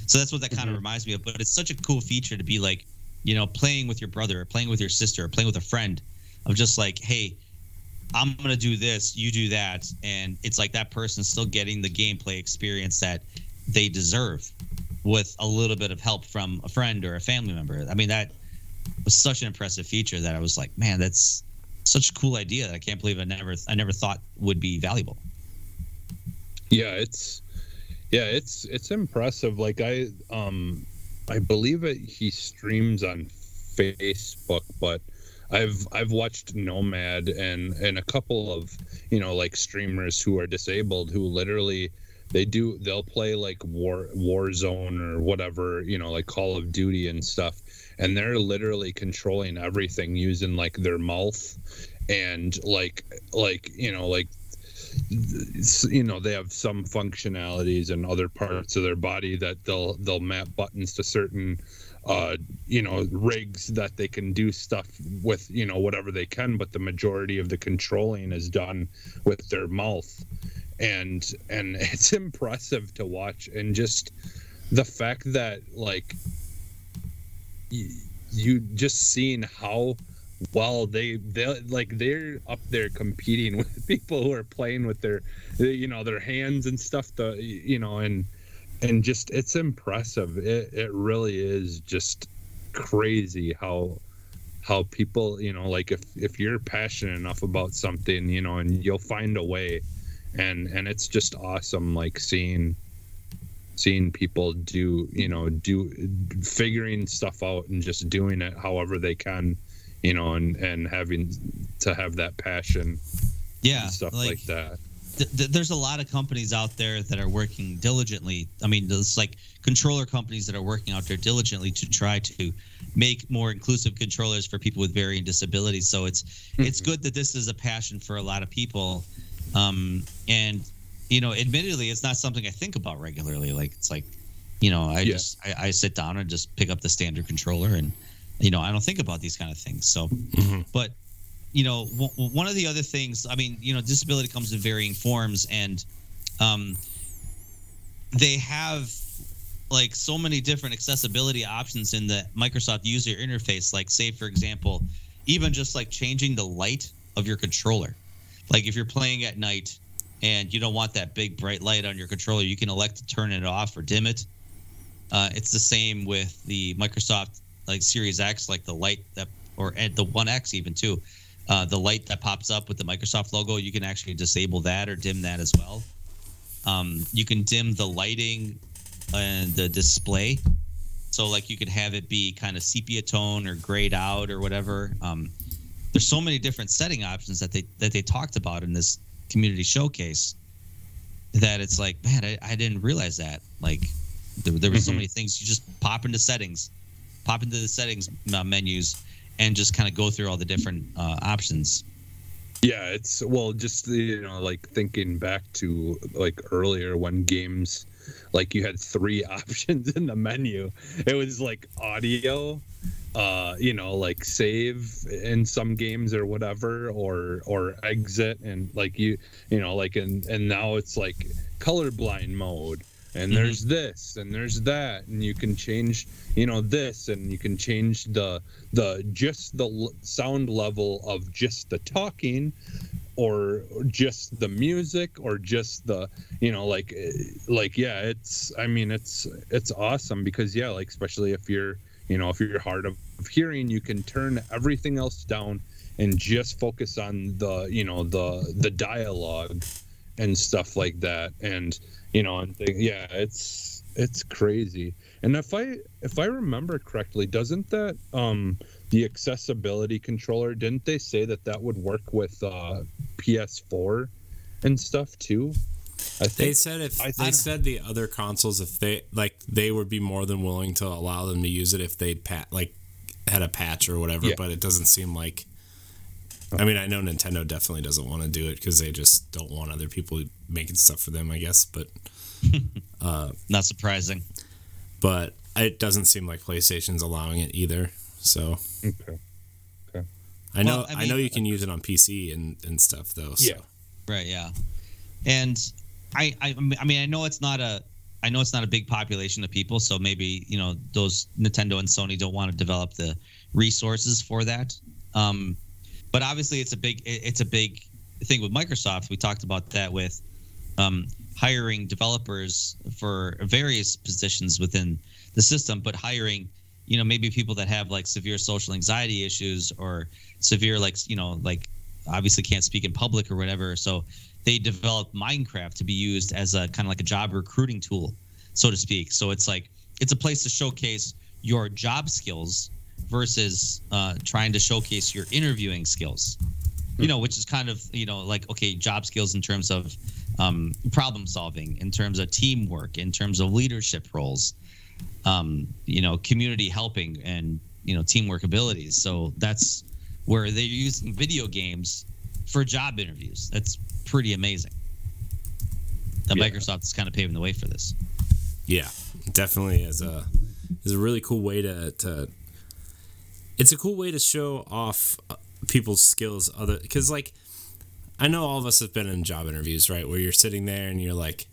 So that's what that kind of reminds me of. But it's such a cool feature to be like, you know, playing with your brother or playing with your sister or playing with a friend, of just like, hey, I'm going to do this, you do that. And it's like that person's still getting the gameplay experience that they deserve with a little bit of help from a friend or a family member. I mean, that was such an impressive feature that I was like, man, that's such a cool idea that I can't believe I never thought would be valuable. Yeah, it's impressive. Like I believe he streams on Facebook, but I've watched Nomad and a couple of, you know, like streamers who are disabled who literally they'll play like Warzone or whatever, you know, like Call of Duty and stuff, and they're literally controlling everything using like their mouth and like they have some functionalities and other parts of their body that they'll map buttons to certain rigs that they can do stuff with, you know, whatever they can, but the majority of the controlling is done with their mouth, and it's impressive to watch. And just the fact that like you just seeing how well they're up there competing with people who are playing with their, you know, their hands and stuff, and just, it's impressive. It really is just crazy how people, you know, like if you're passionate enough about something, you know, and you'll find a way, and it's just awesome, like seeing people do figuring stuff out and just doing it however they can, you know, and having to have that passion, yeah, and stuff like that. There's a lot of companies out there that are working diligently. I mean, there's like controller companies that are working out there diligently to try to make more inclusive controllers for people with varying disabilities. So it's good that this is a passion for a lot of people. And, you know, admittedly, it's not something I think about regularly. Like, it's like, you know, I sit down and just pick up the standard controller, and, you know, I don't think about these kind of things. So, but, you know, one of the other things, I mean, you know, disability comes in varying forms, and they have like so many different accessibility options in the Microsoft user interface. Like, say, for example, even just like changing the light of your controller. Like, if you're playing at night and you don't want that big bright light on your controller, you can elect to turn it off or dim it. It's the same with the Microsoft like Series X, like the light that, or at the One X even too. The light that pops up with the Microsoft logo, you can actually disable that or dim that as well. You can dim the lighting and the display. So, like, you could have it be kind of sepia tone or grayed out or whatever. There's so many different setting options that they talked about in this community showcase that it's like, man, I didn't realize that. Like, there were so many things. You just pop into the settings menus, and just kind of go through all the different options. Yeah, it's, well, just, you know, like thinking back to like earlier when games, like you had three options in the menu. It was like audio, you know, like save in some games or whatever, or exit, and like you know, like, and now it's like colorblind mode. And there's this, and there's that, and you can change, you know, this, and you can change the sound level of just the talking, or just the music, or just the, you know, like yeah, it's, I mean, it's awesome because, yeah, like, especially if you're, you know, if you're hard of hearing, you can turn everything else down and just focus on the, you know, the dialogue and stuff like that, and, you know, and yeah, it's crazy. And if I remember correctly, doesn't that the accessibility controller, didn't they say that would work with PS4 and stuff too? I think they said they said the other consoles, if they like, they would be more than willing to allow them to use it if they had a patch or whatever. Yeah. But it doesn't seem like. I mean, I know Nintendo definitely doesn't want to do it because they just don't want other people making stuff for them, I guess. But not surprising. But it doesn't seem like PlayStation's allowing it either. So okay. I know you can use it on PC and stuff though. So. Yeah. Right. Yeah. And I mean, I know it's not a big population of people, so maybe, you know, those Nintendo and Sony don't want to develop the resources for that. But obviously, it's a big thing with Microsoft. We talked about that with hiring developers for various positions within the system, but hiring, you know, maybe people that have like severe social anxiety issues or severe, like, you know, like obviously can't speak in public or whatever. So they developed Minecraft to be used as a kind of like a job recruiting tool, so to speak. So it's like, it's a place to showcase your job skills versus trying to showcase your interviewing skills, you know, which is kind of, you know, like, okay, job skills in terms of problem solving, in terms of teamwork, in terms of leadership roles, you know, community helping and, you know, teamwork abilities. So that's where they're using video games for job interviews. That's pretty amazing. That Microsoft is kind of paving the way for this. Yeah, definitely is a really cool way to it's a cool way to show off people's skills. Other, because like, I know all of us have been in job interviews, right? Where you're sitting there and you're like,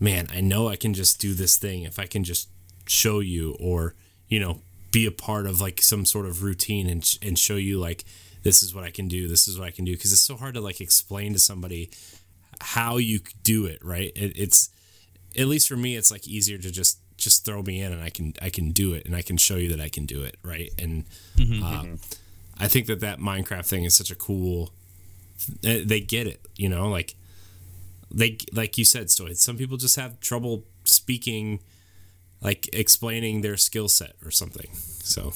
man, I know I can just do this thing if I can just show you, or, you know, be a part of like some sort of routine and show you like, this is what I can do. This is what I can do. Cause it's so hard to like explain to somebody how you do it. Right. It's, at least for me, it's like easier to just throw me in and I can do it, and I can show you that I can do it. Right. And I think that Minecraft thing is such a cool, they get it, you know, like they, like you said, Stoy, some people just have trouble speaking, like explaining their skill set or something. So,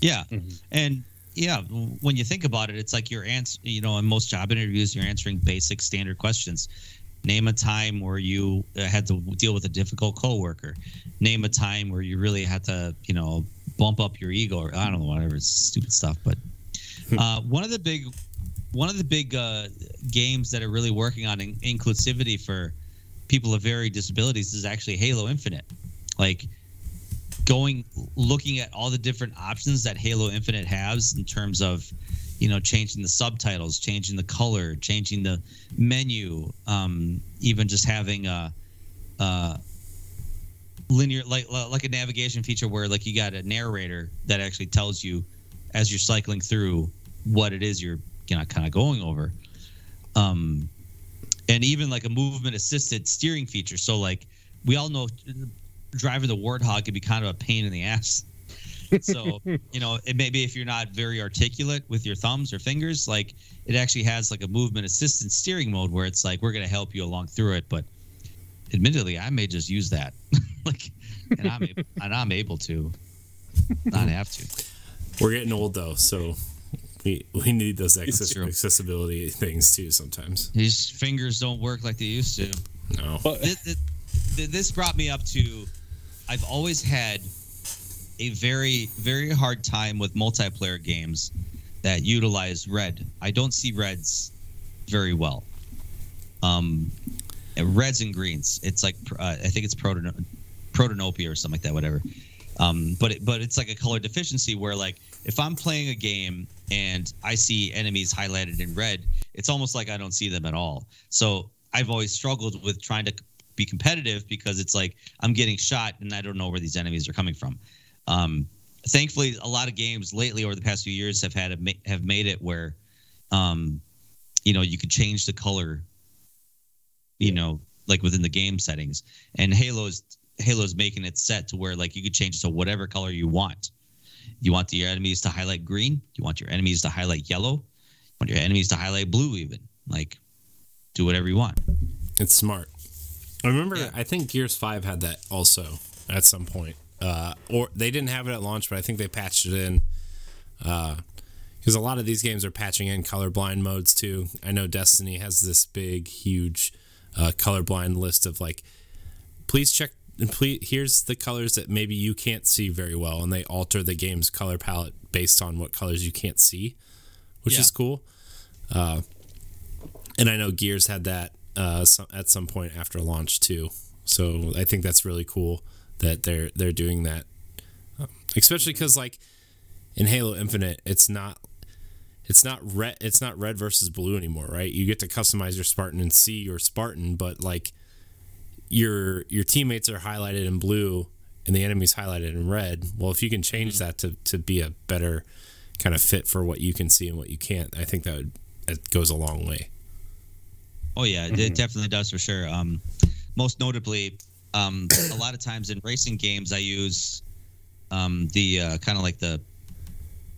yeah. And yeah, when you think about it, it's like your answer, you know, in most job interviews, you're answering basic standard questions. Name a time where you had to deal with a difficult coworker. Name a time where you really had to, you know, bump up your ego, or I don't know, whatever, it's stupid stuff. But one of the big games that are really working on inclusivity for people of varied disabilities is actually Halo Infinite. Like looking at all the different options that Halo Infinite has in terms of, you know, changing the subtitles, changing the color, changing the menu, even just having a linear, like a navigation feature where like you got a narrator that actually tells you as you're cycling through what it is you're, you know, kind of going over, and even like a movement assisted steering feature. So like we all know, driving the Warthog could be kind of a pain in the ass. So, you know, it maybe if you're not very articulate with your thumbs or fingers, like it actually has like a movement assistant steering mode where it's like, we're going to help you along through it. But admittedly, I may just use that. Like, and I'm able to not have to. We're getting old though, so we need those accessibility things too sometimes. These fingers don't work like they used to. No. But this brought me up to, I've always had a very, very hard time with multiplayer games that utilize red. I don't see reds very well. Reds and greens. It's like, I think it's protanopia or something like that, whatever. But it's like a color deficiency where like, if I'm playing a game and I see enemies highlighted in red, it's almost like I don't see them at all. So I've always struggled with trying to be competitive because it's like I'm getting shot and I don't know where these enemies are coming from. Thankfully, a lot of games lately over the past few years have made it where, you know, you could change the color, you know, like within the game settings. And Halo's making it set to where like you could change it to whatever color you want. You want your enemies to highlight green. You want your enemies to highlight yellow. You want your enemies to highlight blue even. Like, do whatever you want. It's smart. I remember, I think Gears 5 had that also at some point. Or they didn't have it at launch, but I think they patched it in. Because a lot of these games are patching in colorblind modes too. I know Destiny has this big, huge colorblind list of like, please check, here's the colors that maybe you can't see very well. And they alter the game's color palette based on what colors you can't see, which is cool. And I know Gears had that. At some point after launch too, so I think that's really cool that they're doing that, especially because like in Halo Infinite, it's not red versus blue anymore, right? You get to customize your Spartan and see your Spartan, but like your teammates are highlighted in blue and the enemy's highlighted in red. Well, if you can change that to be a better kind of fit for what you can see and what you can't, I think that goes a long way. Oh, yeah, it definitely does for sure. Most notably, a lot of times in racing games, I use the kind of like the,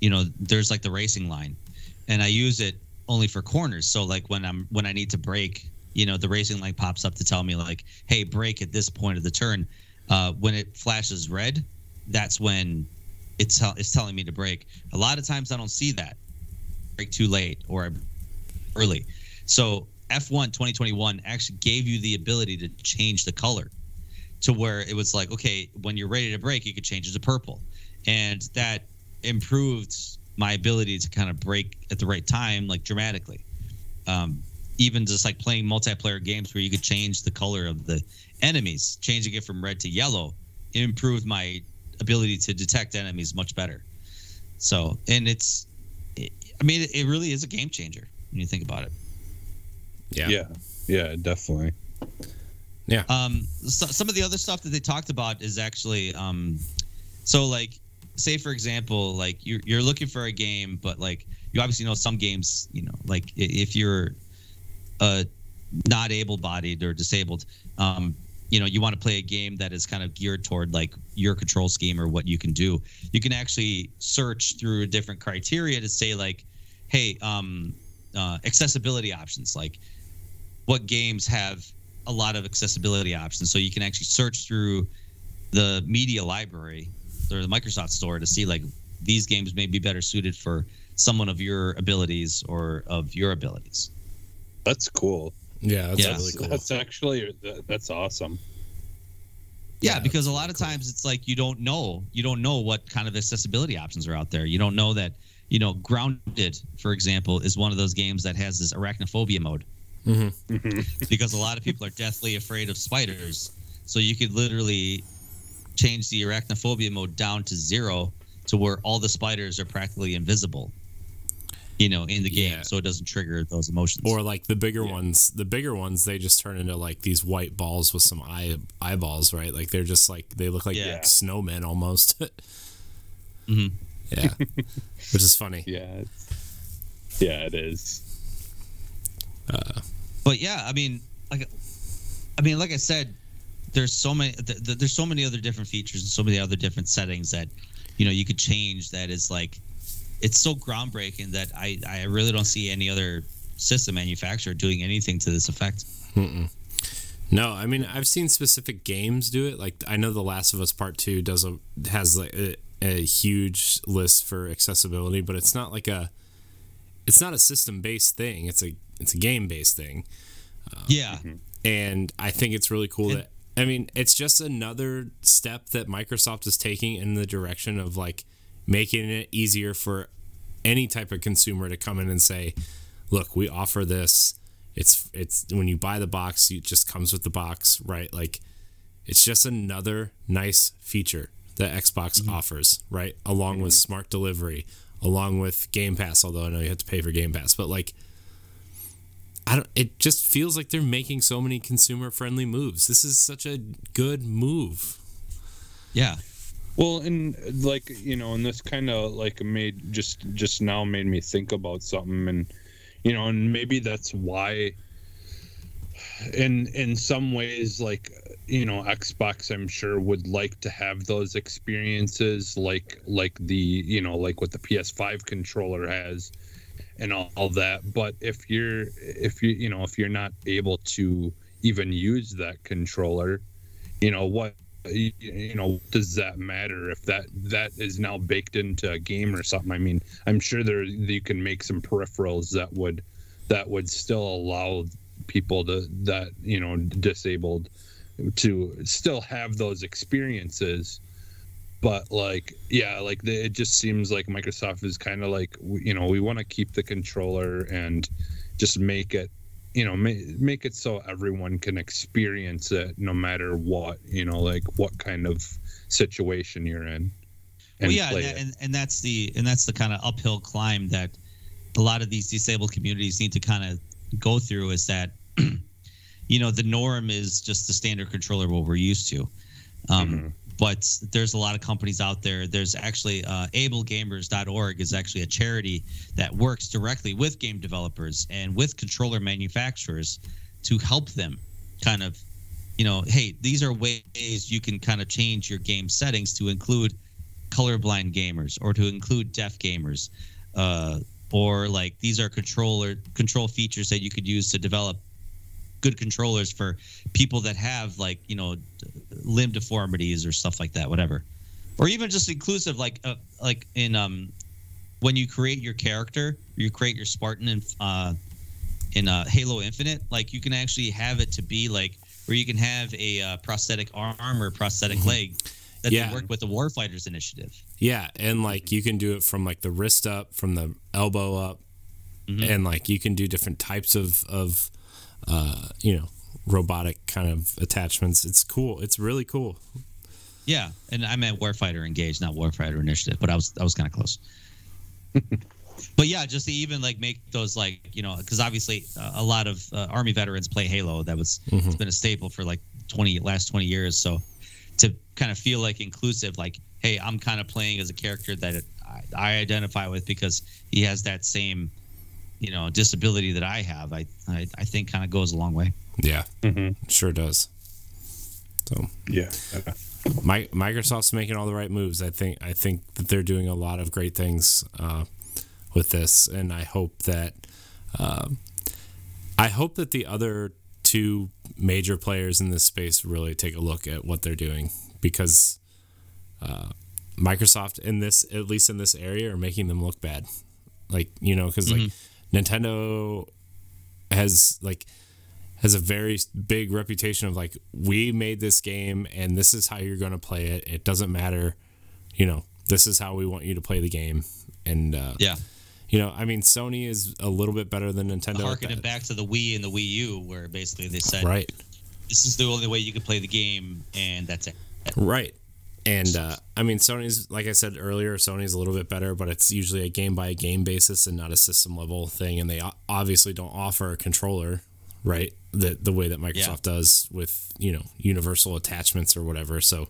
you know, there's like the racing line, and I use it only for corners. So like when I need to brake, you know, the racing line pops up to tell me like, hey, brake at this point of the turn. When it flashes red, that's when it's telling me to break. A lot of times I don't see that. Break too late or early. So F1 2021 actually gave you the ability to change the color to where it was like, okay, when you're ready to break, you could change it to purple. And that improved my ability to kind of break at the right time, like dramatically. Even just like playing multiplayer games where you could change the color of the enemies, changing it from red to yellow, it improved my ability to detect enemies much better. So, and it really is a game changer when you think about it. Yeah, definitely. Yeah. So some of the other stuff that they talked about is actually, so like, say for example, like you're looking for a game, but like you obviously know some games, you know, like if you're not able-bodied or disabled, you know, you want to play a game that is kind of geared toward like your control scheme or what you can do. You can actually search through different criteria to say like, hey, accessibility options, like what games have a lot of accessibility options. So you can actually search through the media library or the Microsoft store to see like these games may be better suited for someone of your abilities or of your abilities. That's cool. Yeah, that's really cool. That's awesome. Yeah, because a lot of times it's like you don't know what kind of accessibility options are out there. You don't know that, you know, Grounded, for example, is one of those games that has this arachnophobia mode. Mm-hmm. Mm-hmm. Because a lot of people are deathly afraid of spiders. So you could literally change the arachnophobia mode down to 0 to where all the spiders are practically invisible, you know, in the game, so it doesn't trigger those emotions. Or like the bigger ones, they just turn into like these white balls with some eyeballs, right? Like they're just like, they look like snowmen almost. Mm-hmm. Yeah. Which is funny. Yeah. Yeah, it is. But yeah, I mean, like I said, there's so many other different features and so many other different settings that, you know, you could change that is like, it's so groundbreaking that I really don't see any other system manufacturer doing anything to this effect. Mm-mm. No, I mean, I've seen specific games do it. Like I know The Last of Us Part 2 has like a huge list for accessibility, but it's not like a system-based thing. It's a game-based thing. And I think it's really cool that, I mean, it's just another step that Microsoft is taking in the direction of like making it easier for any type of consumer to come in and say, look, we offer this. It's when you buy the box, it just comes with the box, right? Like it's just another nice feature that Xbox offers, right? Along with smart delivery, along with Game Pass, although I know you have to pay for Game Pass, but like, it just feels like they're making so many consumer friendly moves. This is such a good move. Yeah. Well, and like, you know, and this kind of like made just now made me think about something, and you know, and maybe that's why in some ways, like, you know, Xbox, I'm sure, would like to have those experiences like the, you know, like what the PS5 controller has and all that. But if you're not able to even use that controller, you know, what does that matter if that is now baked into a game or something? I mean, I'm sure you can make some peripherals that would still allow people that, you know, disabled to still have those experiences. But like, yeah, like it just seems like Microsoft is kind of like, you know, we want to keep the controller and just make it, you know, make it so everyone can experience it no matter what, you know, like what kind of situation you're in. Well, yeah, and that's the kind of uphill climb that a lot of these disabled communities need to kind of go through, is that, you know, the norm is just the standard controller, what we're used to. But there's a lot of companies out there. There's actually AbleGamers.org is actually a charity that works directly with game developers and with controller manufacturers to help them kind of, you know, hey, these are ways you can kind of change your game settings to include colorblind gamers or to include deaf gamers, or like these are control features that you could use to develop good controllers for people that have, like, you know, limb deformities or stuff like that, whatever. or even just inclusive, like in when you create your character, you create your Spartan in Halo Infinite. Like you can actually have it to be like where you can have a prosthetic arm or prosthetic leg that they work with the Warfighters Initiative. Yeah, and like you can do it from like the wrist up, from the elbow up, and like you can do different types of you know, robotic kind of attachments. It's cool. It's really cool. Yeah, and I meant Warfighter Engage, not Warfighter Initiative, but I was kind of close. But yeah, just to even like make those like, you know, because obviously a lot of Army veterans play Halo. That was it's been a staple for like last 20 years. So to kind of feel like inclusive, like, hey, I'm kind of playing as a character that I identify with because he has that same, you know, disability that I have. I think kind of goes a long way. Yeah, sure does. So yeah. Microsoft's making all the right moves. I think that they're doing a lot of great things with this, and I hope that the other two major players in this space really take a look at what they're doing, because Microsoft in this, at least in this area, are making them look bad. Like, you know, because like Nintendo has a very big reputation of like, we made this game and this is how you're going to play it. It doesn't matter. You know, this is how we want you to play the game. And, you know, I mean, Sony is a little bit better than Nintendo. Harkening back to the Wii and the Wii U, where basically they said, right, this is the only way you can play the game, and that's it. Right. And, I mean, Sony's, like I said earlier, Sony's a little bit better, but it's usually a game-by-game basis and not a system-level thing. And they obviously don't offer a controller, right? The way that Microsoft does with, you know, universal attachments or whatever. So,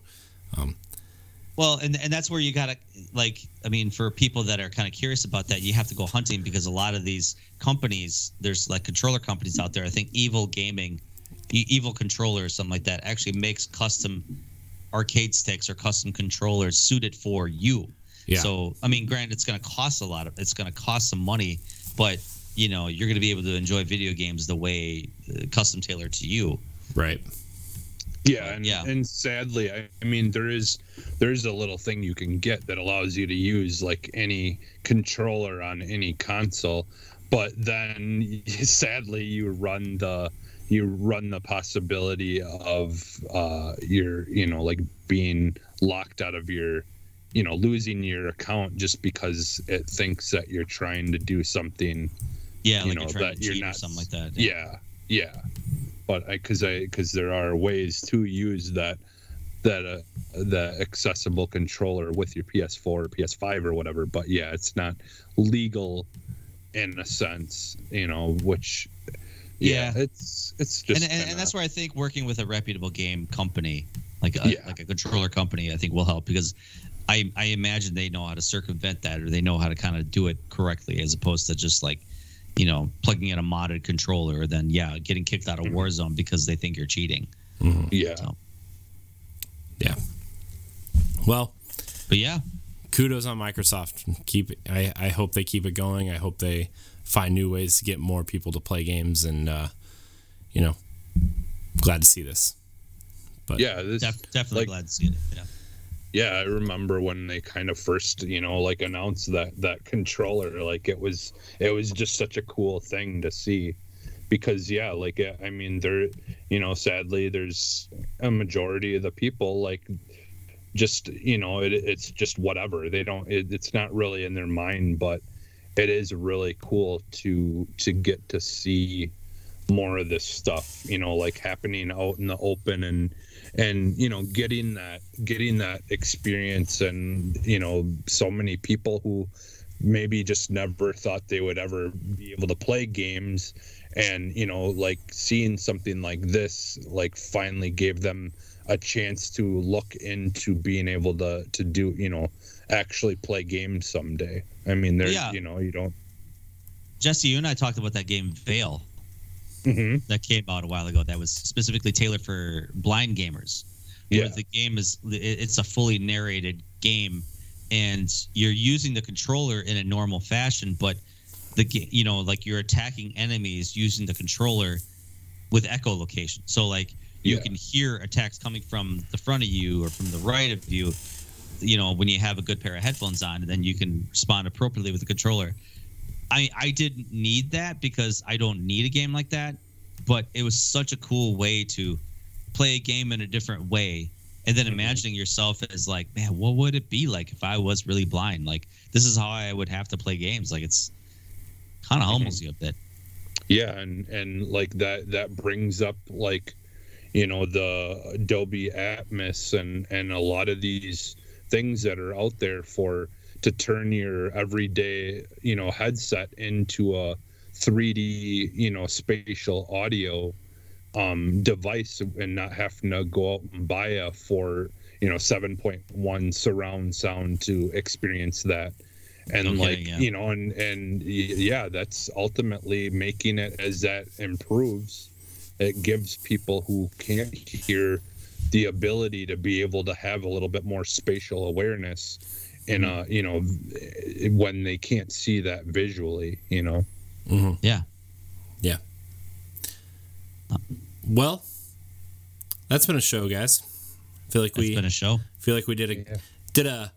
well, and that's where you gotta, like, I mean, for people that are kind of curious about that, you have to go hunting, because a lot of these companies, there's like controller companies out there. I think Evil Gaming, Evil Controller or something like that, actually makes custom arcade sticks or custom controllers suited for you. Yeah. So, I mean, granted, it's gonna cost some money, but you know, you're going to be able to enjoy video games the way custom tailored to you. Right. Yeah. And sadly, I mean, there is a little thing you can get that allows you to use like any controller on any console. But then sadly, you run the possibility of your, you know, like being locked out of your, you know, losing your account just because it thinks that you're trying to do something. Yeah, you like know, you're trying that to cheat, you're not, or something like that. Yeah. But because there are ways to use that the accessible controller with your PS4 or PS5 or whatever. But yeah, it's not legal in a sense, you know. Which it's just and that's where I think working with a reputable game company like a controller company, I think will help, because I imagine they know how to circumvent that, or they know how to kind of do it correctly, as opposed to just like, you know, plugging in a modded controller, then getting kicked out of Warzone because they think you're cheating. Mm-hmm. Yeah. So. Yeah. Well, but yeah, kudos on Microsoft. I hope they keep it going. I hope they find new ways to get more people to play games, and you know, glad to see this. But yeah, this definitely like, glad to see it. Yeah. Yeah, I remember when they kind of first, you know, like announced that controller, like it was just such a cool thing to see, because yeah, like I mean, there, you know, sadly there's a majority of the people like just, you know, it's just whatever. They don't, it's not really in their mind, but it is really cool to get to see more of this stuff, you know, like happening out in the open, and you know, getting that experience, and you know, so many people who maybe just never thought they would ever be able to play games, and you know, like seeing something like this like finally gave them a chance to look into being able to do, you know, actually play games someday. I mean, there's you know, you don't, Jesse, you and I talked about that game Veil. Mm-hmm. That came out a while ago. That was specifically tailored for blind gamers. Yeah, the game it's a fully narrated game, and you're using the controller in a normal fashion, but you know, like you're attacking enemies using the controller with echolocation. So like you can hear attacks coming from the front of you or from the right of you, you know, when you have a good pair of headphones on, then you can respond appropriately with the controller. I didn't need that because I don't need a game like that, but it was such a cool way to play a game in a different way. And then imagining yourself as like, man, what would it be like if I was really blind? Like, this is how I would have to play games. Like, it's kind of humbles you a bit. Yeah, and like that brings up, like, you know, the Dolby Atmos and a lot of these things that are out there to turn your everyday, you know, headset into a 3D, you know, spatial audio device and not having to go out and buy a 7.1 surround sound to experience that. And you know, and yeah, that's ultimately making it, as that improves, it gives people who can't hear the ability to be able to have a little bit more spatial awareness in a, you know, when they can't see that visually, you know? Mm-hmm. Yeah. Yeah. Well, that's been a show, guys. Did a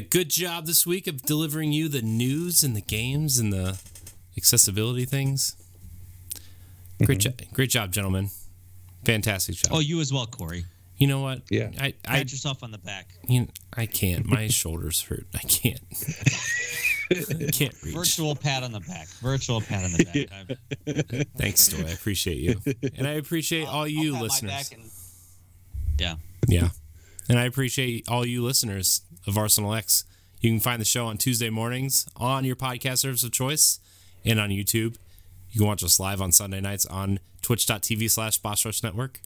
good job this week of delivering you the news and the games and the accessibility things. Great job, gentlemen. Fantastic job. Oh, you as well, Corey. You know what? Yeah. I pat yourself on the back. You know, I can't. My shoulders hurt. I can't reach. Virtual pat on the back. Yeah. Thanks, Stoy. I appreciate you. And I appreciate all you listeners. And I appreciate all you listeners of Arsenal X. You can find the show on Tuesday mornings on your podcast service of choice and on YouTube. You can watch us live on Sunday nights on twitch.tv/Boss Rush Network.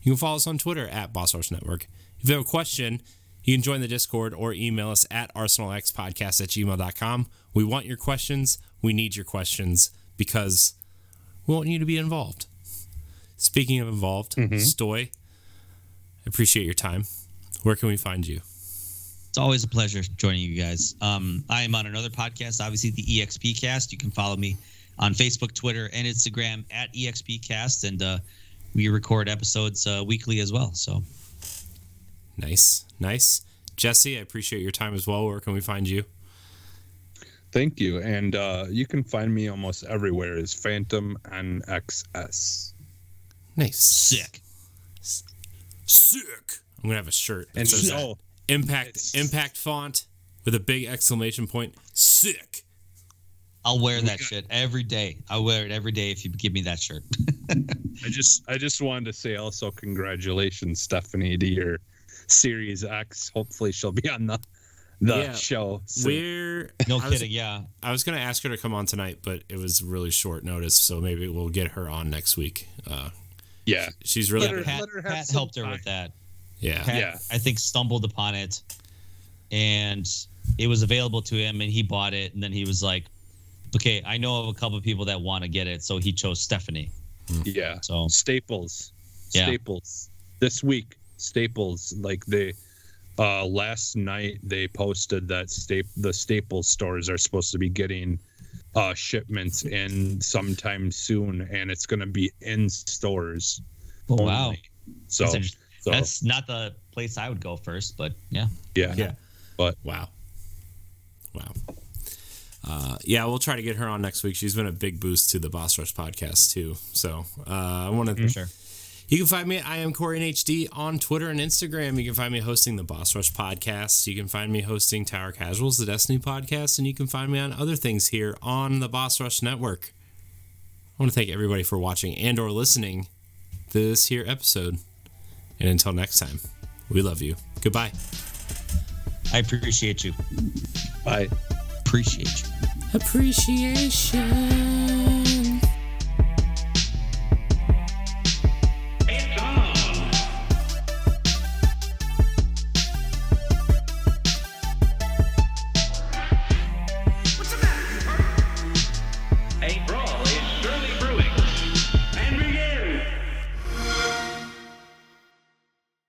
You can follow us on Twitter @Boss Rush Network. If you have a question, you can join the Discord or email us at arsenalxpodcast@gmail.com. We want your questions. We need your questions because we want you to be involved. Speaking of involved, Stoy, I appreciate your time. Where can we find you? It's always a pleasure joining you guys. I am on another podcast, obviously the EXP Cast. You can follow me on Facebook, Twitter, and Instagram @EXPcast, and we record episodes weekly as well. So nice, Jesse. I appreciate your time as well. Where can we find you? Thank you, and you can find me almost everywhere as Phantom NXS. Nice, sick. I'm gonna have a shirt that says impact font with a big exclamation point. Sick. I'll wear that shit every day. I'll wear it every day if you give me that shirt. I just wanted to say also congratulations, Stephanie, to your Series X. Hopefully she'll be on the show. So. I was going to ask her to come on tonight, but it was really short notice, so maybe we'll get her on next week. She's really Pat helped her with that. Yeah. Pat, I think, stumbled upon it, and it was available to him, and he bought it, and then he was like, okay, I know of a couple of people that want to get it, so he chose Stephanie. Yeah. So Staples. This week, Staples. Like they, last night they posted that the Staples stores are supposed to be getting shipments in sometime soon, and it's going to be in stores. Oh, only. Wow. So that's not the place I would go first, but yeah. Yeah. Yeah. But wow. We'll try to get her on next week. She's been a big boost to the Boss Rush podcast too. So I want to. Sure. You can find me. I am Corey in HD on Twitter and Instagram. You can find me hosting the Boss Rush podcast. You can find me hosting Tower Casuals, the Destiny podcast, and you can find me on other things here on the Boss Rush Network. I want to thank everybody for watching and/or listening to this here episode. And until next time, we love you. Goodbye. I appreciate you. Bye. Appreciation.